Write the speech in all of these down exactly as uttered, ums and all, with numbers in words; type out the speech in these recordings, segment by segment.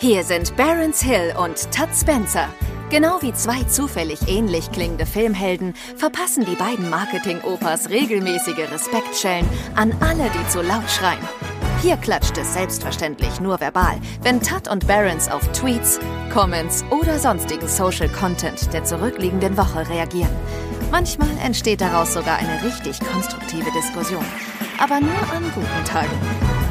Hier sind Barrons Hill und Tad Spencer. Genau wie zwei zufällig ähnlich klingende Filmhelden verpassen die beiden Marketing-Opas regelmäßige Respektschellen an alle, die zu laut schreien. Hier klatscht es selbstverständlich nur verbal, wenn Tad und Barrons auf Tweets, Comments oder sonstigen Social Content der zurückliegenden Woche reagieren. Manchmal entsteht daraus sogar eine richtig konstruktive Diskussion. Aber nur an guten Tagen.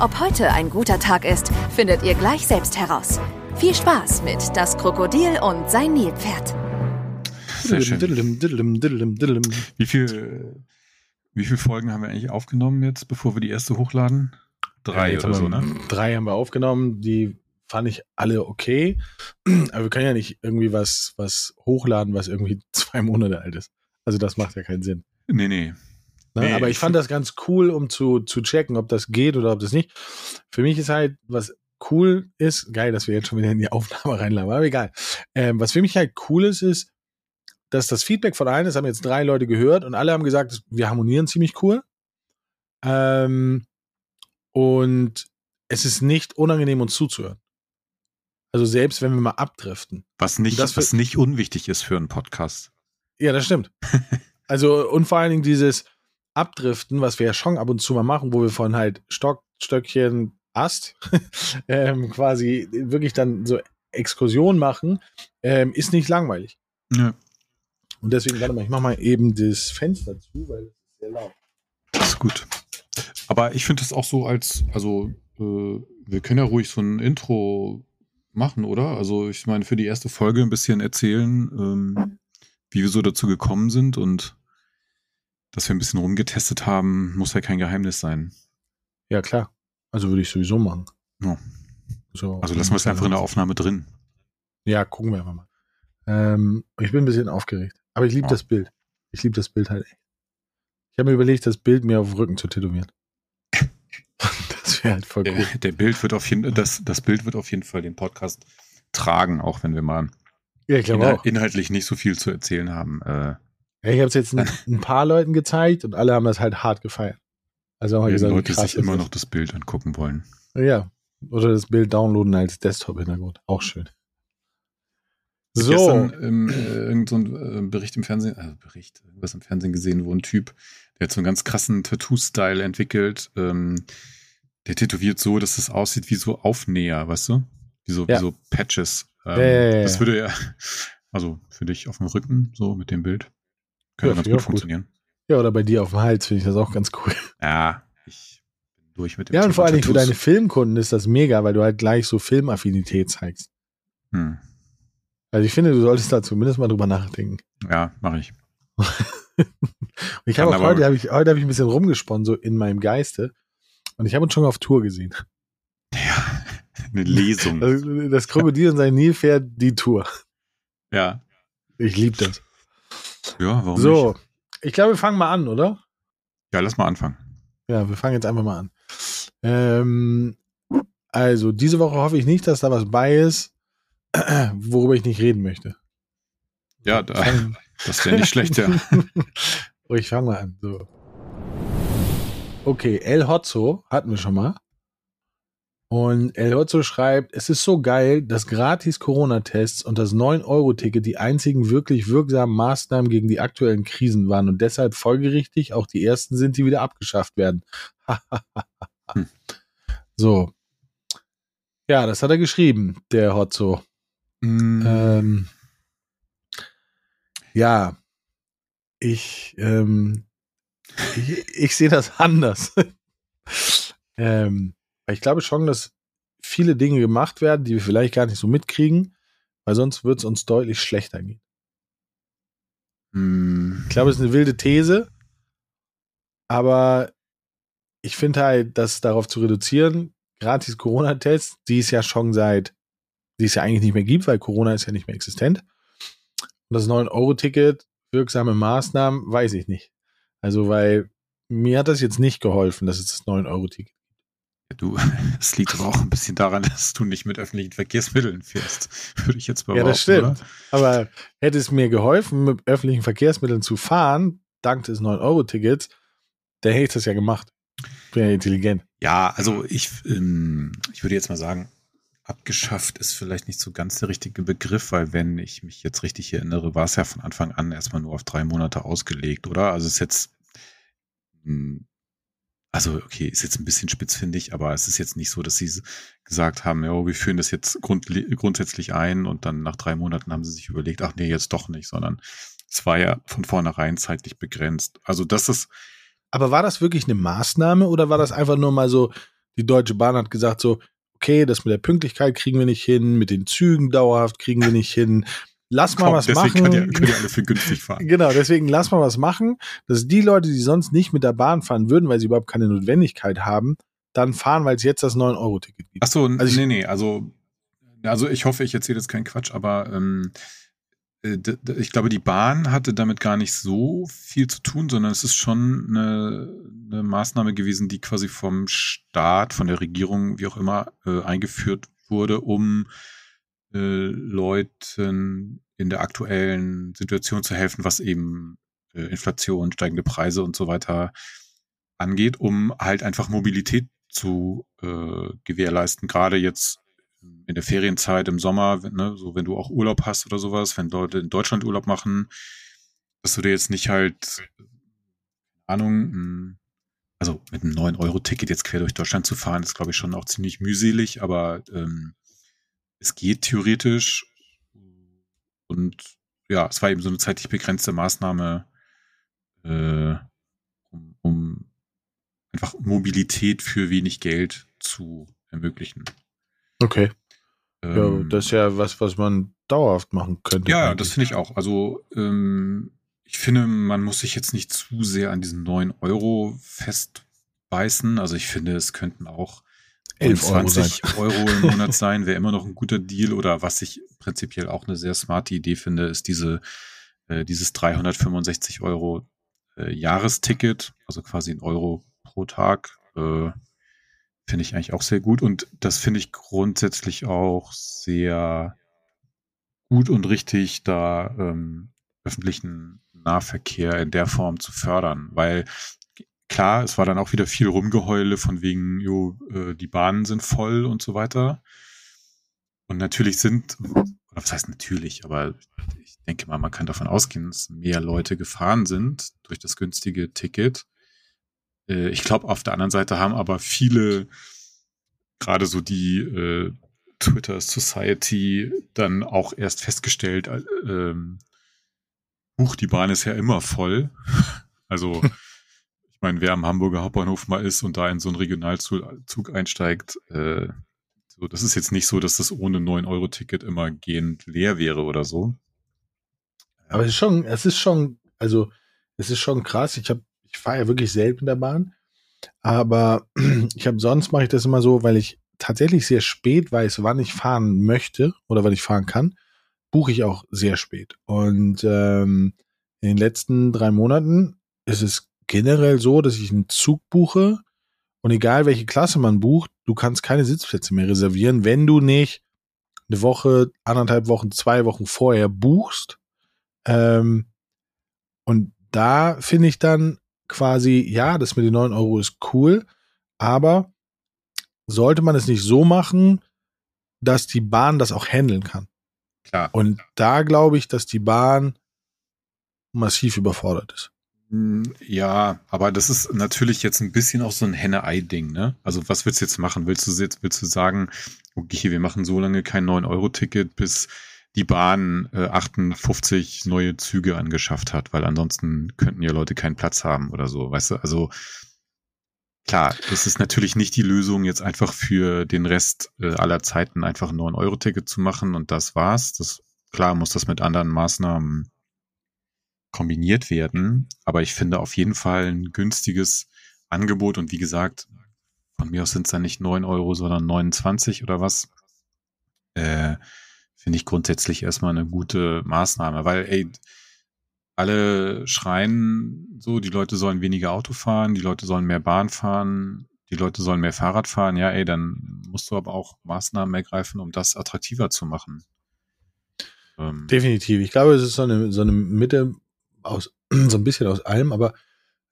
Ob heute ein guter Tag ist, findet ihr gleich selbst heraus. Viel Spaß mit Das Krokodil und sein Nilpferd. Sehr schön. Wie viel, wie viele Folgen haben wir eigentlich aufgenommen jetzt, bevor wir die erste hochladen? Drei ja, oder so, wir, ne? Drei haben wir aufgenommen, die fand ich alle okay. Aber wir können ja nicht irgendwie was, was hochladen, was irgendwie zwei Monate alt ist. Also das macht ja keinen Sinn. Nee, nee. Na, nee, aber ich fand das ganz cool, um zu, zu checken, ob das geht oder ob das nicht. Für mich ist halt, was cool ist, geil, dass wir jetzt schon wieder in die Aufnahme reinlabern, aber egal. Ähm, was für mich halt cool ist, ist, dass das Feedback von allen, das haben jetzt drei Leute gehört und alle haben gesagt, wir harmonieren ziemlich cool. Ähm, und es ist nicht unangenehm, uns zuzuhören. Also selbst, wenn wir mal abdriften. Was nicht, das was für, nicht unwichtig ist für einen Podcast. Ja, das stimmt. Also und vor allen Dingen dieses Abdriften, was wir ja schon ab und zu mal machen, wo wir von halt Stock, Stöckchen, Ast ähm, quasi wirklich dann so Exkursion machen, ähm, ist nicht langweilig. Ja. Und deswegen, warte mal, ich mach mal eben das Fenster zu, weil es ist sehr laut. Das ist gut. Aber ich finde das auch so als, also äh, wir können ja ruhig so ein Intro machen, oder? Also ich meine, für die erste Folge ein bisschen erzählen, ähm, wie wir so dazu gekommen sind und dass wir ein bisschen rumgetestet haben, muss ja kein Geheimnis sein. Ja, klar. Also würde ich sowieso machen. Ja. So, also lassen wir es einfach in der Aufnahme drin. Ja, gucken wir einfach mal. Ähm, ich bin ein bisschen aufgeregt. Aber ich liebe ja. das Bild. Ich liebe das Bild halt echt. Ich habe mir überlegt, das Bild mir auf den Rücken zu tätowieren. Das wäre halt voll cool. Der, der Bild wird auf jeden, das, das Bild wird auf jeden Fall den Podcast tragen, auch wenn wir mal ja, ich glaube in, auch. inhaltlich nicht so viel zu erzählen haben. Äh, Ich habe es jetzt ein, ein paar Leuten gezeigt und alle haben das halt hart gefeiert. Also haben wir gesagt, Leute, krass, sich immer noch das Bild angucken wollen. Ja, oder das Bild downloaden als Desktop-Hintergrund. Auch schön. So. Gestern ähm, irgend so ein Bericht im Fernsehen, also Bericht, irgendwas im Fernsehen gesehen, wo ein Typ, der hat so einen ganz krassen Tattoo-Style entwickelt, ähm, der tätowiert so, dass es aussieht wie so Aufnäher, weißt du? Wie so, ja. wie so Patches. Ähm, ja, ja, ja, ja. Das würde ja, also für dich auf dem Rücken, so mit dem Bild. Könnte ja, ganz gut funktionieren. Gut. Ja, oder bei dir auf dem Hals finde ich das auch ganz cool. Ja, ich bin durch mit dem Ja, Thema und vor allen Dingen für deine Filmkunden ist das mega, weil du halt gleich so Filmaffinität zeigst. Hm. Also ich finde, du solltest da zumindest mal drüber nachdenken. Ja, mache ich. ich habe heute habe ich, heute hab ich ein bisschen rumgesponnen, so in meinem Geiste. Und ich habe uns schon auf Tour gesehen. Ja, eine Lesung. Das, das Krokodil und sein Nilpferd, die Tour. Ja. Ich liebe das. Ja, warum so, nicht? Ich glaube, wir fangen mal an, oder? Ja, lass mal anfangen. Ja, wir fangen jetzt einfach mal an. Ähm, also, diese Woche hoffe ich nicht, dass da was bei ist, worüber ich nicht reden möchte. Ja, da, das wäre nicht schlecht, ja. Oh, ich fange mal an. So. Okay, El Hotzo hatten wir schon mal. Und El Hotzo schreibt, es ist so geil, dass gratis Corona-Tests und das neun Euro Ticket die einzigen wirklich wirksamen Maßnahmen gegen die aktuellen Krisen waren und deshalb folgerichtig auch die ersten sind, die wieder abgeschafft werden. hm. So. Ja, das hat er geschrieben, der Hotzo. Mm. Ähm, ja. Ich, ähm, ich, ich sehe das anders. ähm, Ich glaube schon, dass viele Dinge gemacht werden, die wir vielleicht gar nicht so mitkriegen, weil sonst wird es uns deutlich schlechter gehen. Mm. Ich glaube, es ist eine wilde These, aber ich finde halt, das darauf zu reduzieren, gratis Corona-Tests, die es ja schon seit, die es ja eigentlich nicht mehr gibt, weil Corona ist ja nicht mehr existent. Und das neun Euro Ticket, wirksame Maßnahmen, weiß ich nicht. Also, weil mir hat das jetzt nicht geholfen, dass es das neun Euro Ticket. Du, es liegt aber auch ein bisschen daran, dass du nicht mit öffentlichen Verkehrsmitteln fährst, würde ich jetzt behaupten. Ja, das stimmt. Oder? Aber hätte es mir geholfen, mit öffentlichen Verkehrsmitteln zu fahren, dank des neun Euro Tickets, dann hätte ich das ja gemacht. Ich bin ja intelligent. Ja, also ich, ähm, ich würde jetzt mal sagen, Abgeschafft ist vielleicht nicht so ganz der richtige Begriff, weil wenn ich mich jetzt richtig erinnere, war es ja von Anfang an erstmal nur auf drei Monate ausgelegt, oder? Also es ist jetzt, also okay, ist jetzt ein bisschen spitzfindig, aber es ist jetzt nicht so, dass sie gesagt haben, ja, wir führen das jetzt grund- grundsätzlich ein und dann nach drei Monaten haben sie sich überlegt, ach nee, jetzt doch nicht, sondern es war ja von vornherein zeitlich begrenzt. Also das ist... Aber war das wirklich eine Maßnahme oder war das einfach nur mal so, die Deutsche Bahn hat gesagt so, okay, das mit der Pünktlichkeit kriegen wir nicht hin, mit den Zügen dauerhaft kriegen wir nicht hin, lass mal Komm, was deswegen machen. Deswegen können ja alle für günstig fahren. Genau, deswegen lass mal was machen, dass die Leute, die sonst nicht mit der Bahn fahren würden, weil sie überhaupt keine Notwendigkeit haben, dann fahren, weil es jetzt das neun Euro Ticket gibt. Achso, also ich, nee, nee, also, also ich hoffe, ich erzähle jetzt keinen Quatsch, aber ähm, ich glaube, die Bahn hatte damit gar nicht so viel zu tun, sondern es ist schon eine, eine Maßnahme gewesen, die quasi vom Staat, von der Regierung, wie auch immer, äh, eingeführt wurde, um äh, Leuten in der aktuellen Situation zu helfen, was eben äh, Inflation, steigende Preise und so weiter angeht, um halt einfach Mobilität zu äh, gewährleisten, gerade jetzt in der Ferienzeit im Sommer, ne, so wenn du auch Urlaub hast oder sowas, wenn Leute in Deutschland Urlaub machen, dass du dir jetzt nicht halt, Ahnung, also mit einem neun Euro Ticket jetzt quer durch Deutschland zu fahren, ist glaube ich schon auch ziemlich mühselig, aber ähm, es geht theoretisch und ja, es war eben so eine zeitlich begrenzte Maßnahme, äh, um, um einfach Mobilität für wenig Geld zu ermöglichen. Okay. Ähm, ja, das ist ja was, was man dauerhaft machen könnte. Ja, eigentlich. Das finde ich auch. Also ähm, ich finde, man muss sich jetzt nicht zu sehr an diesen neun Euro festbeißen. Also ich finde, es könnten auch zwanzig Euro im Monat sein, wäre immer noch ein guter Deal. Oder was ich prinzipiell auch eine sehr smarte Idee finde, ist diese äh, dieses dreihundertfünfundsechzig Euro äh, Jahresticket, also quasi ein Euro pro Tag. Äh, Finde ich eigentlich auch sehr gut und das finde ich grundsätzlich auch sehr gut und richtig, da ähm, öffentlichen Nahverkehr in der Form zu fördern, weil klar, es war dann auch wieder viel Rumgeheule von wegen, jo, äh, die Bahnen sind voll und so weiter und natürlich sind, oder was heißt natürlich, aber ich denke mal, man kann davon ausgehen, dass mehr Leute gefahren sind durch das günstige Ticket. Ich glaube, auf der anderen Seite haben aber viele, gerade so die äh, Twitter-Society, dann auch erst festgestellt, ähm, huch, die Bahn ist ja immer voll. Also, ich meine, wer am Hamburger Hauptbahnhof mal ist und da in so einen Regionalzug einsteigt, äh, so, das ist jetzt nicht so, dass das ohne neun Euro Ticket immer gehend leer wäre oder so. Aber es ist schon, es ist schon, also, es ist schon krass. Ich habe Ich fahre ja wirklich selten in der Bahn, aber ich habe sonst mache ich das immer so, weil ich tatsächlich sehr spät weiß, wann ich fahren möchte oder wann ich fahren kann, buche ich auch sehr spät. Und ähm, in den letzten drei Monaten ist es generell so, dass ich einen Zug buche und egal welche Klasse man bucht, du kannst keine Sitzplätze mehr reservieren, wenn du nicht eine Woche, anderthalb Wochen, zwei Wochen vorher buchst. Ähm, und da finde ich dann quasi, ja, das mit den neun Euro ist cool, aber sollte man es nicht so machen, dass die Bahn das auch handeln kann. Klar. Und da glaube ich, dass die Bahn massiv überfordert ist. Ja, aber das ist natürlich jetzt ein bisschen auch so ein Henne-Ei-Ding, ne? Also was willst du jetzt machen? Willst du jetzt, willst du sagen, okay, wir machen so lange kein neun Euro Ticket, bis die Bahn äh, achtundfünfzig neue Züge angeschafft hat, weil ansonsten könnten ja Leute keinen Platz haben oder so, weißt du? Also klar, es ist natürlich nicht die Lösung, jetzt einfach für den Rest äh, aller Zeiten einfach ein neun Euro Ticket zu machen und das war's. Das, klar muss das mit anderen Maßnahmen kombiniert werden, aber ich finde auf jeden Fall ein günstiges Angebot und wie gesagt, von mir aus sind es dann nicht neun Euro, sondern neunundzwanzig oder was, äh, finde ich grundsätzlich erstmal eine gute Maßnahme, weil ey, alle schreien so, die Leute sollen weniger Auto fahren, die Leute sollen mehr Bahn fahren, die Leute sollen mehr Fahrrad fahren. Ja, ey, dann musst du aber auch Maßnahmen ergreifen, um das attraktiver zu machen. Ähm. Definitiv. Ich glaube, es ist so eine, so eine Mitte aus, so ein bisschen aus allem, aber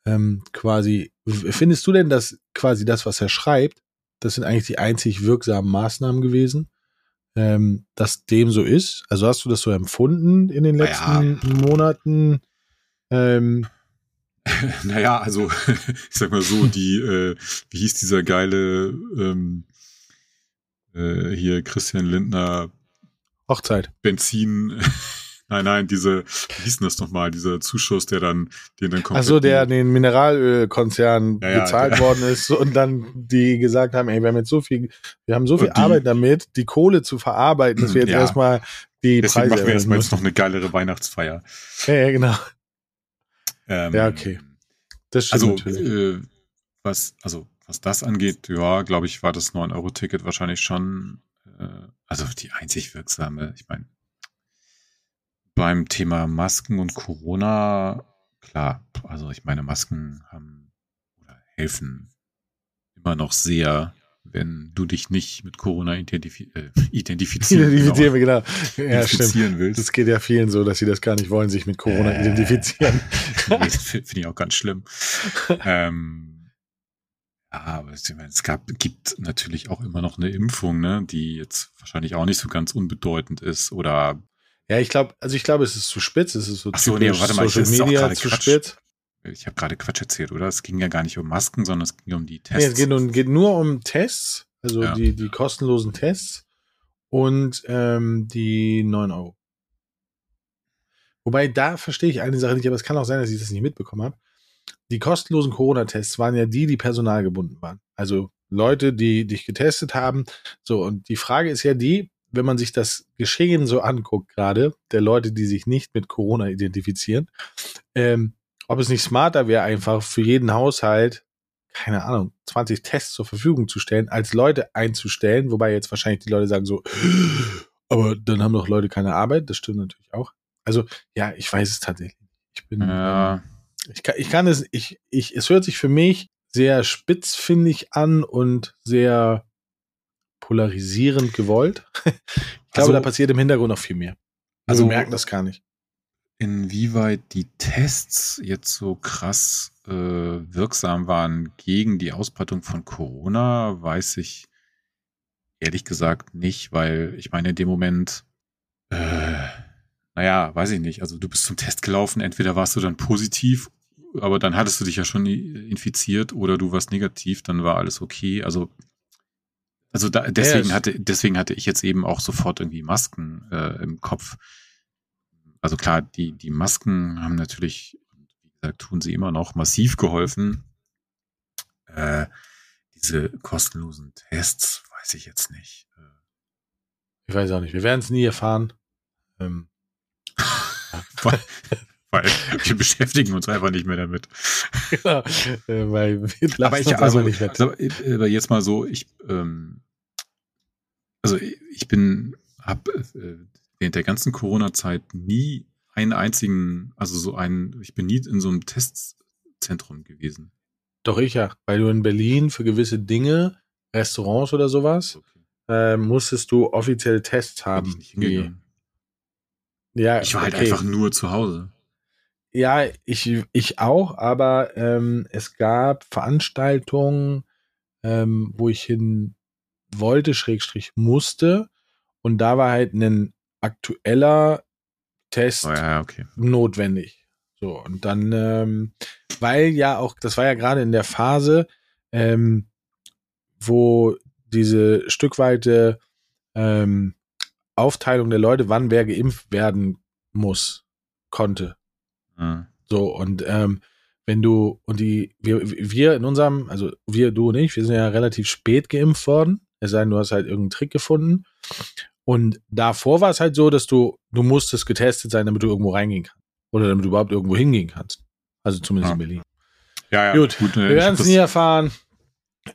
ähm, quasi, findest du denn, dass quasi das, was er schreibt, das sind eigentlich die einzig wirksamen Maßnahmen gewesen? ähm, dass dem so ist? Also hast du das so empfunden in den letzten ja. Monaten? Ähm, naja, also ich sag mal so, die, äh, wie hieß dieser geile ähm, äh, hier Christian Lindner Hochzeit. Benzin, nein, nein, diese, wie hieß denn das nochmal, dieser Zuschuss, der dann, den dann kommt. Ach so, der den Mineralölkonzern ja, gezahlt ja, worden ist und dann die gesagt haben, ey, wir haben jetzt so viel, wir haben so viel die, Arbeit damit, die Kohle zu verarbeiten, dass wir jetzt ja. erstmal die Deswegen Preise machen wir erstmal jetzt noch eine geilere Weihnachtsfeier. Ja, ja genau. Ähm, ja, okay. Das stimmt also, äh, was, also, was das angeht, ja, glaube ich, war das neun Euro Ticket wahrscheinlich schon, äh, also die einzig wirksame, ich meine, beim Thema Masken und Corona, klar, also ich meine, Masken haben oder helfen immer noch sehr, wenn du dich nicht mit Corona identif- äh, identifizieren, identifizieren, genau. Genau. Ja, identifizieren willst. Das geht ja vielen so, dass sie das gar nicht wollen, sich mit Corona äh, identifizieren. Das finde ich auch ganz schlimm. ähm, ja, aber ich meine, es gab, gibt natürlich auch immer noch eine Impfung, ne, die jetzt wahrscheinlich auch nicht so ganz unbedeutend ist. Oder ja, ich glaube, also ich glaube, es ist zu spitz. Es ist so Ach so, nee, warte mal, Social Media zu Quatsch. spitz. Ich habe gerade Quatsch erzählt, oder? Es ging ja gar nicht um Masken, sondern es ging um die Tests. Nee, es geht, um, geht nur um Tests, also ja. die, die kostenlosen Tests und ähm, die neun Euro. Wobei, da verstehe ich eine Sache nicht, aber es kann auch sein, dass ich das nicht mitbekommen habe. Die kostenlosen Corona-Tests waren ja die, die personalgebunden waren. Also Leute, die dich getestet haben. So, und die Frage ist ja die, wenn man sich das Geschehen so anguckt gerade, der Leute, die sich nicht mit Corona identifizieren, ähm, ob es nicht smarter wäre, einfach für jeden Haushalt, keine Ahnung, zwanzig Tests zur Verfügung zu stellen, als Leute einzustellen, wobei jetzt wahrscheinlich die Leute sagen so, aber dann haben doch Leute keine Arbeit, das stimmt natürlich auch. Also, ja, ich weiß es tatsächlich. Ich bin, ja. ich kann, ich kann es, ich, ich, es hört sich für mich sehr spitzfindig an und sehr polarisierend gewollt. Ich also, glaube, da passiert im Hintergrund noch viel mehr. Also, also merken das gar nicht. Inwieweit die Tests jetzt so krass äh, wirksam waren gegen die Ausbreitung von Corona, weiß ich ehrlich gesagt nicht, weil ich meine in dem Moment, äh, naja, weiß ich nicht, also du bist zum Test gelaufen, entweder warst du dann positiv, aber dann hattest du dich ja schon infiziert oder du warst negativ, dann war alles okay, also also da, deswegen, ja, hatte, deswegen hatte ich jetzt eben auch sofort irgendwie Masken äh, im Kopf. Also klar, die, die Masken haben natürlich, wie gesagt, tun sie immer noch massiv geholfen. Äh, diese kostenlosen Tests weiß ich jetzt nicht. Ich weiß auch nicht. Wir werden es nie erfahren. Ähm. weil, weil wir beschäftigen uns einfach nicht mehr damit. Genau. Äh, weil wir aber ich, also, nicht also, aber jetzt mal so, ich, ähm, also ich bin, hab, äh, während der ganzen Corona-Zeit nie einen einzigen, also so einen, ich bin nie in so einem Testzentrum gewesen. Doch, ich ja, weil du in Berlin für gewisse Dinge, Restaurants oder sowas, okay. äh, musstest du offizielle Tests haben. Bin ich nicht hingegangen. Ja, ich war okay. halt einfach nur zu Hause. Ja, ich, ich auch, aber ähm, es gab Veranstaltungen, ähm, wo ich hin wollte, Schrägstrich musste, und da war halt ein aktueller Test oh ja, okay. notwendig. So, und dann, ähm, weil ja auch, das war ja gerade in der Phase, ähm, wo diese stückweite ähm, Aufteilung der Leute, wann wer geimpft werden muss, konnte. Mhm. So, und ähm, wenn du, und die, wir, wir in unserem, also wir, du und ich, wir sind ja relativ spät geimpft worden, es sei denn, du hast halt irgendeinen Trick gefunden. Und davor war es halt so, dass du, du musstest getestet sein, damit du irgendwo reingehen kannst. Oder damit du überhaupt irgendwo hingehen kannst. Also zumindest ja. in Berlin. Ja, ja. Gut, gut, wir werden es nie erfahren.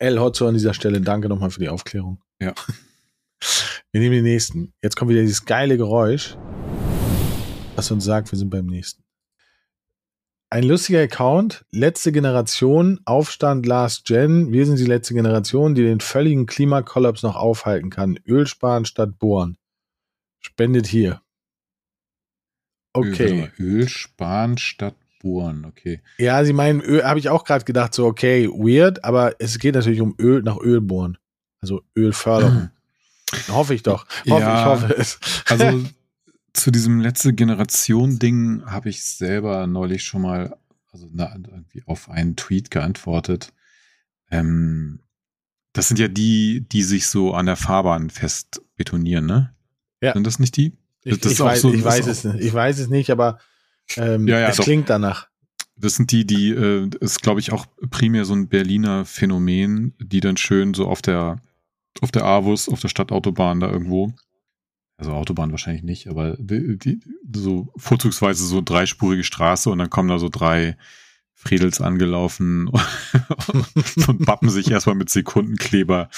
El Hotzo an dieser Stelle, danke nochmal für die Aufklärung. Ja. Wir nehmen den nächsten. Jetzt kommt wieder dieses geile Geräusch, was uns sagt, wir sind beim nächsten. Ein lustiger Account, letzte Generation, Aufstand Last Gen. Wir sind die letzte Generation, die den völligen Klimakollaps noch aufhalten kann. Öl sparen statt bohren. Spendet hier. Okay. Öl, Öl sparen statt bohren, okay. Ja, sie meinen Öl, habe ich auch gerade gedacht, so okay, weird, aber es geht natürlich um Öl nach Öl bohren. Also Ölförderung. Hoffe ich doch. Hoffe, ja, ich hoffe es. Also zu diesem letzte Generation-Ding habe ich selber neulich schon mal also na, irgendwie auf einen Tweet geantwortet. Ähm, das sind ja die, die sich so an der Fahrbahn fest betonieren, ne? Ja. Sind das nicht die? Ich, das ich, ist weiß, auch so, ich das weiß es nicht. Ich weiß es nicht, aber ähm, ja, ja, es doch. Klingt danach. Das sind die, die, äh, ist, glaube ich, auch primär so ein Berliner Phänomen, die dann schön so auf der, auf der AWUS, auf der Stadtautobahn da irgendwo, also Autobahn wahrscheinlich nicht, aber die, die, so vorzugsweise so dreispurige Straße und dann kommen da so drei Friedels angelaufen und, und bappen sich erstmal mit Sekundenkleber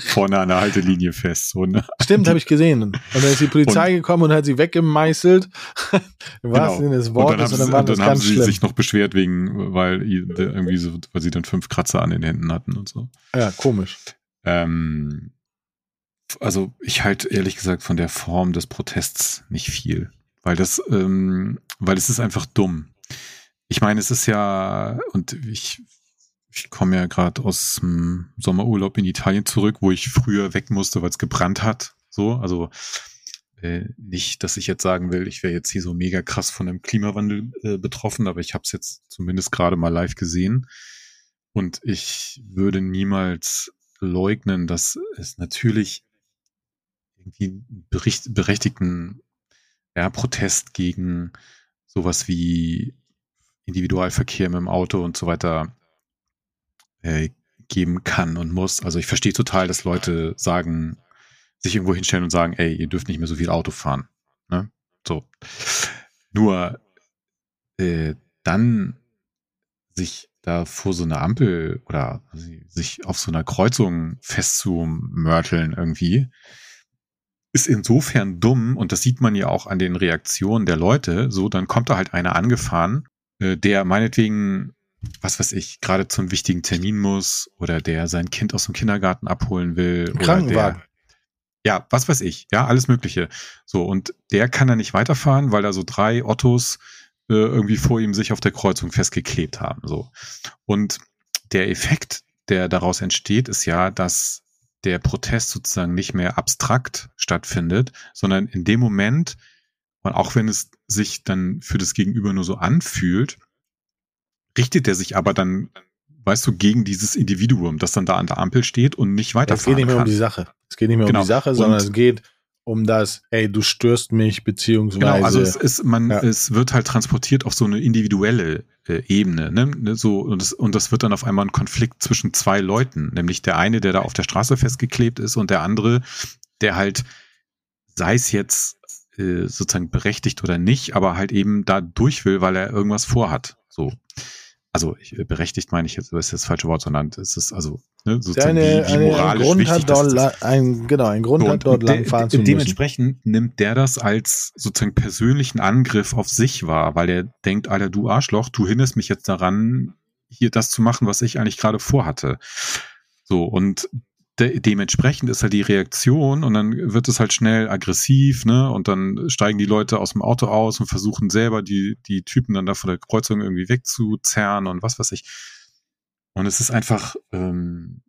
vorne an der Haltelinie fest. So, ne? Stimmt, habe ich gesehen. Und dann ist die Polizei und, gekommen und hat sie weggemeißelt. Was genau. Des Wortes, und dann haben, und dann sie, und dann das haben ganz sie schlimm. Sich noch beschwert wegen, weil irgendwie so, weil sie dann fünf Kratzer an den Händen hatten und so. Ja, komisch. Ähm, also ich halte ehrlich gesagt von der Form des Protests nicht viel, weil das, ähm, weil es ist einfach dumm. Ich meine, es ist ja, und ich, ich komme ja gerade aus dem Sommerurlaub in Italien zurück, wo ich früher weg musste, weil es gebrannt hat. So, also äh, nicht, dass ich jetzt sagen will, ich wäre jetzt hier so mega krass von einem Klimawandel äh, betroffen, aber ich habe es jetzt zumindest gerade mal live gesehen. Und ich würde niemals leugnen, dass es natürlich irgendwie bericht, berechtigten ja, Protest gegen sowas wie Individualverkehr mit dem Auto und so weiter äh, geben kann und muss. Also ich verstehe total, dass Leute sagen, sich irgendwo hinstellen und sagen, ey, ihr dürft nicht mehr so viel Auto fahren. Ne? So. Nur äh, dann sich da vor so einer Ampel oder sich auf so einer Kreuzung festzumörteln irgendwie, ist insofern dumm, und das sieht man ja auch an den Reaktionen der Leute. So, dann kommt da halt einer angefahren, der meinetwegen, was weiß ich, gerade zum wichtigen Termin muss oder der sein Kind aus dem Kindergarten abholen will. Ein Krankenwagen. Oder der, ja, was weiß ich. Ja, alles Mögliche. So, und der kann da nicht weiterfahren, weil da so drei Ottos äh, irgendwie vor ihm sich auf der Kreuzung festgeklebt haben. So. Und der Effekt, der daraus entsteht, ist ja, dass der Protest sozusagen nicht mehr abstrakt stattfindet, sondern in dem Moment, und auch wenn es sich dann für das Gegenüber nur so anfühlt, richtet er sich aber dann, weißt du, gegen dieses Individuum, das dann da an der Ampel steht und nicht weiterfahren kann. Es geht nicht mehr kann. um die Sache. Es geht nicht mehr genau. um die Sache, sondern und es geht um das, ey, du störst mich, beziehungsweise. Genau, also es ist, man, ja. es wird halt transportiert auf so eine individuelle äh, Ebene, ne? So, und, das, und das wird dann auf einmal ein Konflikt zwischen zwei Leuten, nämlich der eine, der da auf der Straße festgeklebt ist, und der andere, der halt, sei es jetzt sozusagen berechtigt oder nicht, aber halt eben da durch will, weil er irgendwas vorhat. So. Also ich, berechtigt meine ich jetzt, das ist das falsche Wort, sondern es ist also ne, sozusagen eine, wie, wie moralisch ein wichtig ist. La- ein, genau, ein Grund so, hat dort langfahren de- zu müssen. Dementsprechend nimmt der das als sozusagen persönlichen Angriff auf sich wahr, weil er denkt, Alter, du Arschloch, du hinderst mich jetzt daran, hier das zu machen, was ich eigentlich gerade vorhatte. So, und De- dementsprechend ist halt die Reaktion, und dann wird es halt schnell aggressiv, ne? Und dann steigen die Leute aus dem Auto aus und versuchen selber die, die Typen dann da von der Kreuzung irgendwie wegzuzerren und was weiß ich. Und es ist einfach ähm,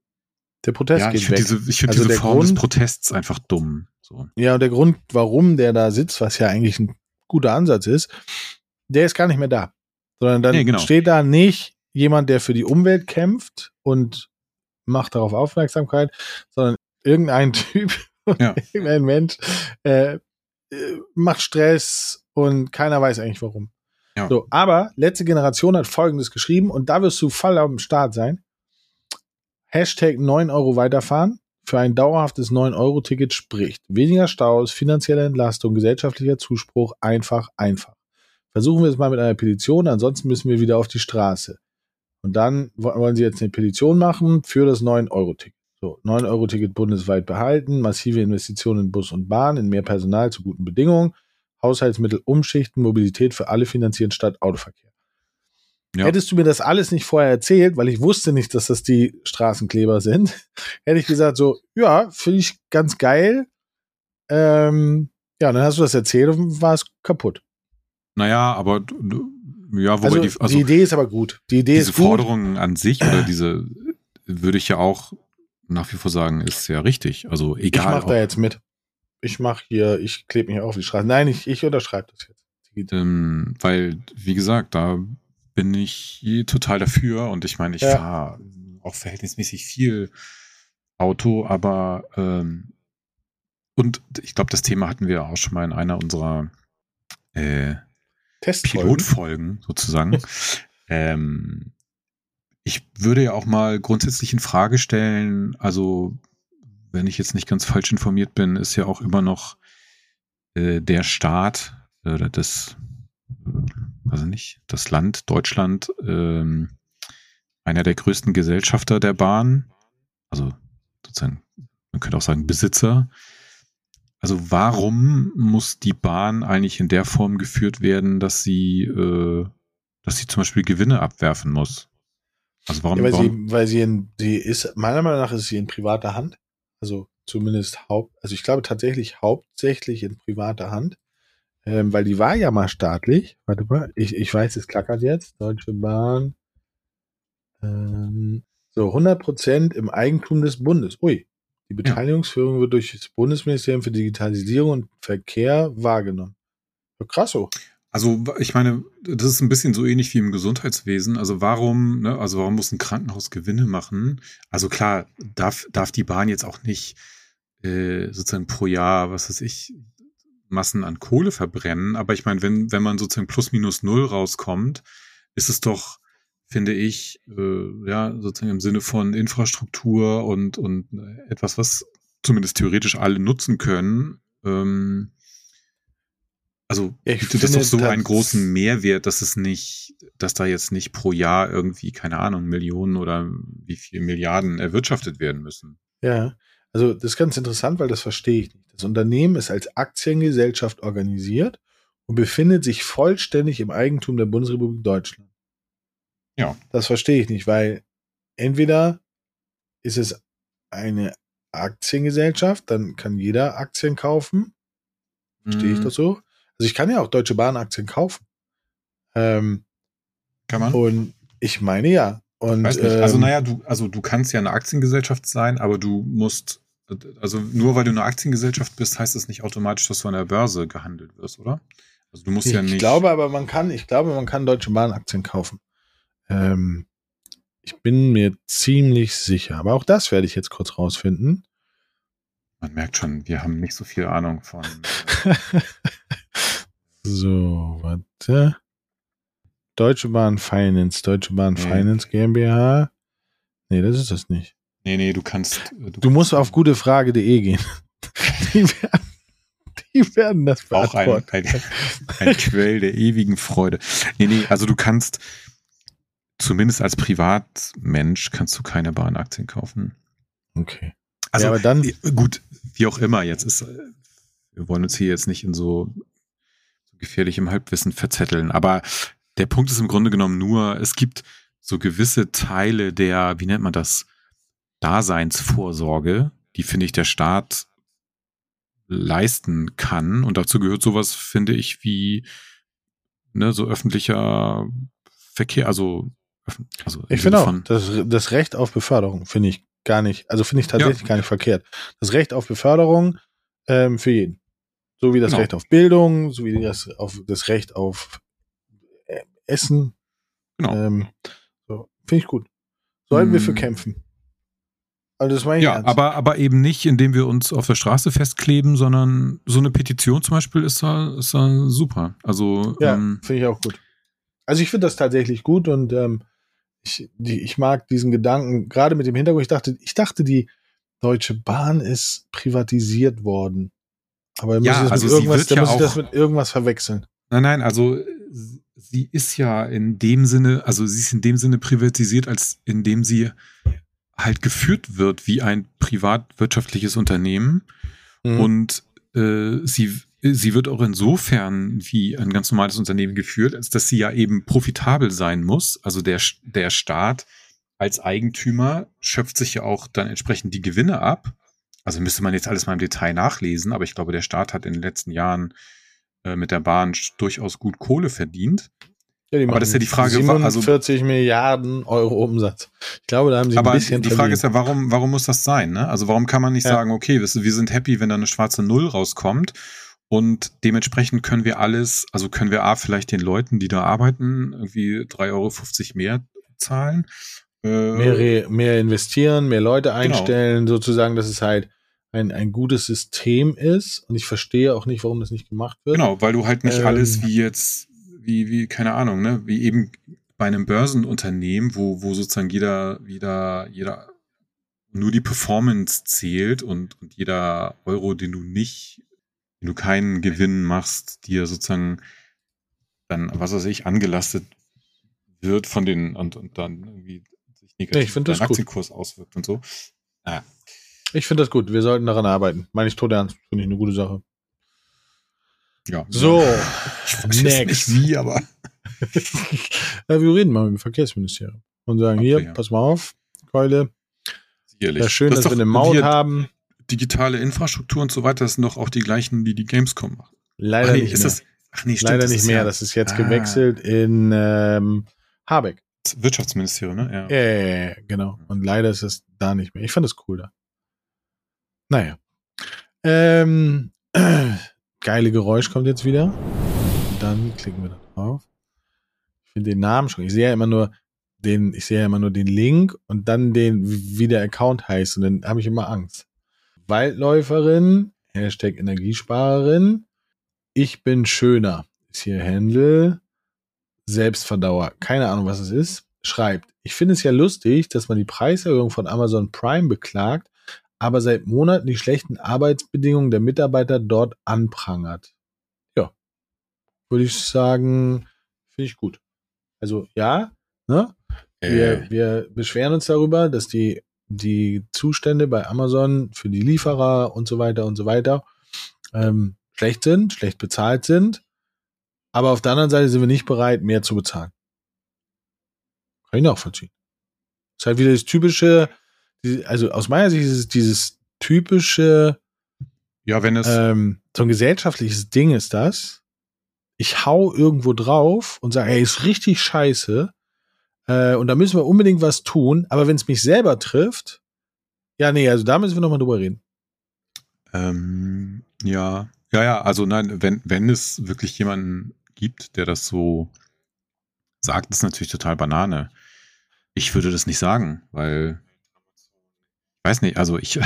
der Protest ja, geht ich weg. Diese, ich finde also diese Form Grund, des Protests einfach dumm. So. Ja, und der Grund, warum der da sitzt, was ja eigentlich ein guter Ansatz ist, der ist gar nicht mehr da. Sondern dann nee, genau. steht da nicht jemand, der für die Umwelt kämpft und macht darauf Aufmerksamkeit, sondern irgendein Typ, ja. irgendein Mensch äh, macht Stress und keiner weiß eigentlich warum. Ja. So, aber Letzte Generation hat Folgendes geschrieben, und da wirst du voll am Start sein. Hashtag neun Euro weiterfahren. Für ein dauerhaftes neun Euro Ticket spricht weniger Staus, finanzielle Entlastung, gesellschaftlicher Zuspruch, einfach, einfach. Versuchen wir es mal mit einer Petition, ansonsten müssen wir wieder auf die Straße. Und dann wollen sie jetzt eine Petition machen für das neun Euro Ticket. So, neun Euro Ticket bundesweit behalten, massive Investitionen in Bus und Bahn, in mehr Personal zu guten Bedingungen, Haushaltsmittel umschichten, Mobilität für alle finanzieren statt Autoverkehr. Ja. Hättest du mir das alles nicht vorher erzählt, weil ich wusste nicht, dass das die Straßenkleber sind, hätte ich gesagt so, ja, finde ich ganz geil. Ähm, ja, dann hast du das erzählt und war es kaputt. Naja, aber du, du Ja, wobei also, die, also die Idee ist aber gut. Die Idee diese ist gut. Forderungen an sich oder diese würde ich ja auch nach wie vor sagen, ist ja richtig. Also egal. Ich mache da jetzt mit. Ich mache hier, ich klebe mich auf die Straße. Nein, ich, ich unterschreibe das jetzt. Ähm, weil, wie gesagt, da bin ich total dafür und ich meine, ich ja. fahre auch verhältnismäßig viel Auto, aber ähm, und ich glaube, das Thema hatten wir auch schon mal in einer unserer äh, Pilotfolgen sozusagen. ähm, ich würde ja auch mal grundsätzlich in Frage stellen, also wenn ich jetzt nicht ganz falsch informiert bin, ist ja auch immer noch äh, der Staat oder äh, das, äh, weiß ich nicht, das Land Deutschland äh, einer der größten Gesellschafter der Bahn, also sozusagen, man könnte auch sagen Besitzer. Also warum muss die Bahn eigentlich in der Form geführt werden, dass sie, äh, dass sie zum Beispiel Gewinne abwerfen muss? Also warum? Ja, weil warum? sie, weil sie, in, sie ist meiner Meinung nach ist sie in privater Hand. Also zumindest haupt, also ich glaube tatsächlich hauptsächlich in privater Hand, ähm, weil die war ja mal staatlich. Warte mal, ich, ich weiß, es klackert jetzt. Deutsche Bahn. Ähm, so hundert Prozent im Eigentum des Bundes. Ui, die Beteiligungsführung ja. wird durch das Bundesministerium für Digitalisierung und Verkehr wahrgenommen. So krass, so. Also ich meine, das ist ein bisschen so ähnlich wie im Gesundheitswesen. Also warum, ne, also warum muss ein Krankenhaus Gewinne machen? Also klar, darf, darf die Bahn jetzt auch nicht äh, sozusagen pro Jahr, was weiß ich, Massen an Kohle verbrennen. Aber ich meine, wenn, wenn man sozusagen plus minus null rauskommt, ist es doch, finde ich, äh, ja, sozusagen im Sinne von Infrastruktur und, und etwas, was zumindest theoretisch alle nutzen können, ähm, also gibt es doch so einen großen Mehrwert, dass es nicht, dass da jetzt nicht pro Jahr irgendwie, keine Ahnung, Millionen oder wie viel Milliarden erwirtschaftet werden müssen. Ja, also das ist ganz interessant, weil das verstehe ich nicht. Das Unternehmen ist als Aktiengesellschaft organisiert und befindet sich vollständig im Eigentum der Bundesrepublik Deutschland. Ja. Das verstehe ich nicht, weil entweder ist es eine Aktiengesellschaft, dann kann jeder Aktien kaufen. Verstehe mhm. ich das so? Also ich kann ja auch Deutsche Bahn-Aktien kaufen. Ähm, kann man? Und ich meine ja. Und, weiß nicht. Also ähm, naja, du, also du kannst ja eine Aktiengesellschaft sein, aber du musst, also nur weil du eine Aktiengesellschaft bist, heißt das nicht automatisch, dass du an der Börse gehandelt wirst, oder? Also du musst ich ja nicht. Ich glaube aber, man kann, ich glaube, man kann Deutsche Bahn-Aktien kaufen. Ähm, ich bin mir ziemlich sicher. Aber auch das werde ich jetzt kurz rausfinden. Man merkt schon, wir haben nicht so viel Ahnung von. Äh, So, warte. Deutsche Bahn Finance, Deutsche Bahn nee. Finance GmbH. Nee, das ist das nicht. Nee, nee, du kannst... Du, du musst kannst auf gute frage punkt de gehen. Die werden, die werden das beantworten. Auch ein, ein, ein Quell der ewigen Freude. Nee, nee, also du kannst, zumindest als Privatmensch, kannst du keine Bahnaktien kaufen. Okay. Also, ja, aber dann gut, wie auch immer, jetzt ist... Wir wollen uns hier jetzt nicht in so... gefährlich im Halbwissen verzetteln. Aber der Punkt ist im Grunde genommen nur, es gibt so gewisse Teile der, wie nennt man das, Daseinsvorsorge, die, finde ich, der Staat leisten kann. Und dazu gehört sowas, finde ich, wie ne, so öffentlicher Verkehr, also, also ich finde auch, das, das Recht auf Beförderung finde ich gar nicht, also finde ich tatsächlich ja. gar nicht verkehrt. Das Recht auf Beförderung ähm, für jeden. So wie das genau. Recht auf Bildung, so wie das, auf das Recht auf Essen. Genau. Ähm, so, finde ich gut. Sollten mm. wir für kämpfen. Also das meine ich ja, aber, aber eben nicht, indem wir uns auf der Straße festkleben, sondern so eine Petition zum Beispiel ist da, ist da super. Also, ja, ähm, finde ich auch gut. Also ich finde das tatsächlich gut und ähm, ich, die, ich mag diesen Gedanken, gerade mit dem Hintergrund, ich dachte, ich dachte, die Deutsche Bahn ist privatisiert worden. Aber muss ja, also sie wird da ja muss auch, ich das mit irgendwas verwechseln. Nein, nein, also sie ist ja in dem Sinne, also sie ist in dem Sinne privatisiert, als indem sie halt geführt wird wie ein privatwirtschaftliches Unternehmen. Mhm. Und äh, sie, sie wird auch insofern wie ein ganz normales Unternehmen geführt, als dass sie ja eben profitabel sein muss. Also der, der Staat als Eigentümer schöpft sich ja auch dann entsprechend die Gewinne ab. Also müsste man jetzt alles mal im Detail nachlesen, aber ich glaube, der Staat hat in den letzten Jahren äh, mit der Bahn durchaus gut Kohle verdient. Ja, die aber das ist ja die Frage, siebenundvierzig also, Milliarden Euro Umsatz. Ich glaube, da haben sie aber ein bisschen die Frage verdient. Ist ja, warum, warum muss das sein? Ne? Also warum kann man nicht ja. sagen, okay, wir sind happy, wenn da eine schwarze Null rauskommt und dementsprechend können wir alles, also können wir A, vielleicht den Leuten, die da arbeiten, irgendwie drei Euro fünfzig mehr zahlen. Äh, mehr, re- mehr investieren, mehr Leute einstellen, genau. Sozusagen, dass es halt ein, ein gutes System ist. Und ich verstehe auch nicht, warum das nicht gemacht wird. Genau, weil du halt nicht ähm, alles wie jetzt Wie, wie, keine Ahnung, ne, wie eben bei einem Börsenunternehmen, wo, wo sozusagen jeder, jeder, jeder nur die Performance zählt und, und jeder Euro, den du nicht, wenn du keinen Gewinn machst, dir sozusagen dann, was weiß ich, angelastet wird von den und, und dann irgendwie sich negativ auf den Aktienkurs auswirkt und so. Ah. Ich finde das gut, wir sollten daran arbeiten. Meine ich tot ernst, finde ich eine gute Sache. Ja. So, ich weiß jetzt nicht wie, aber ja, wir reden mal mit dem Verkehrsministerium und sagen, okay, hier, ja. pass mal auf, Keule. Sicherlich. Ja, schön, das dass wir eine Maut haben. Digitale Infrastruktur und so weiter, das sind doch auch die gleichen, die die Gamescom machen. Leider ach, nee, nicht ist mehr. Das, ach nee, stimmt, leider nicht mehr, ja, das ist jetzt ah. gewechselt in ähm, Habeck. Das Wirtschaftsministerium, ne? Ja. Ja, ja, ja, genau. Und leider ist es da nicht mehr. Ich fand es cool da. Naja. Ähm... Geile Geräusch kommt jetzt wieder. Und dann klicken wir da drauf. Ich finde den Namen schon. Ich sehe ja immer nur den, ich sehe ja immer nur den Link und dann den, wie der Account heißt. Und dann habe ich immer Angst. Waldläuferin, Hashtag Energiesparerin. Ich bin schöner. Ist hier Händel. Selbstverdauer. Keine Ahnung, was es ist. Schreibt. Ich finde es ja lustig, dass man die Preiserhöhung von Amazon Prime beklagt, aber seit Monaten die schlechten Arbeitsbedingungen der Mitarbeiter dort anprangert. Ja, würde ich sagen, finde ich gut. Also ja, ne? wir, äh. wir beschweren uns darüber, dass die, die Zustände bei Amazon für die Lieferer und so weiter und so weiter ähm, schlecht sind, schlecht bezahlt sind, aber auf der anderen Seite sind wir nicht bereit, mehr zu bezahlen. Kann ich nachvollziehen. Das ist halt wieder das typische... Also aus meiner Sicht ist es dieses typische, ja, wenn es ähm, so ein gesellschaftliches Ding ist das. Ich hau irgendwo drauf und sage, ey, ist richtig scheiße äh, und da müssen wir unbedingt was tun. Aber wenn es mich selber trifft, ja, nee, also da müssen wir nochmal drüber reden. Ähm, ja, ja, ja, also nein, wenn, wenn es wirklich jemanden gibt, der das so sagt, ist natürlich total Banane. Ich würde das nicht sagen, weil... Weiß nicht, also ich,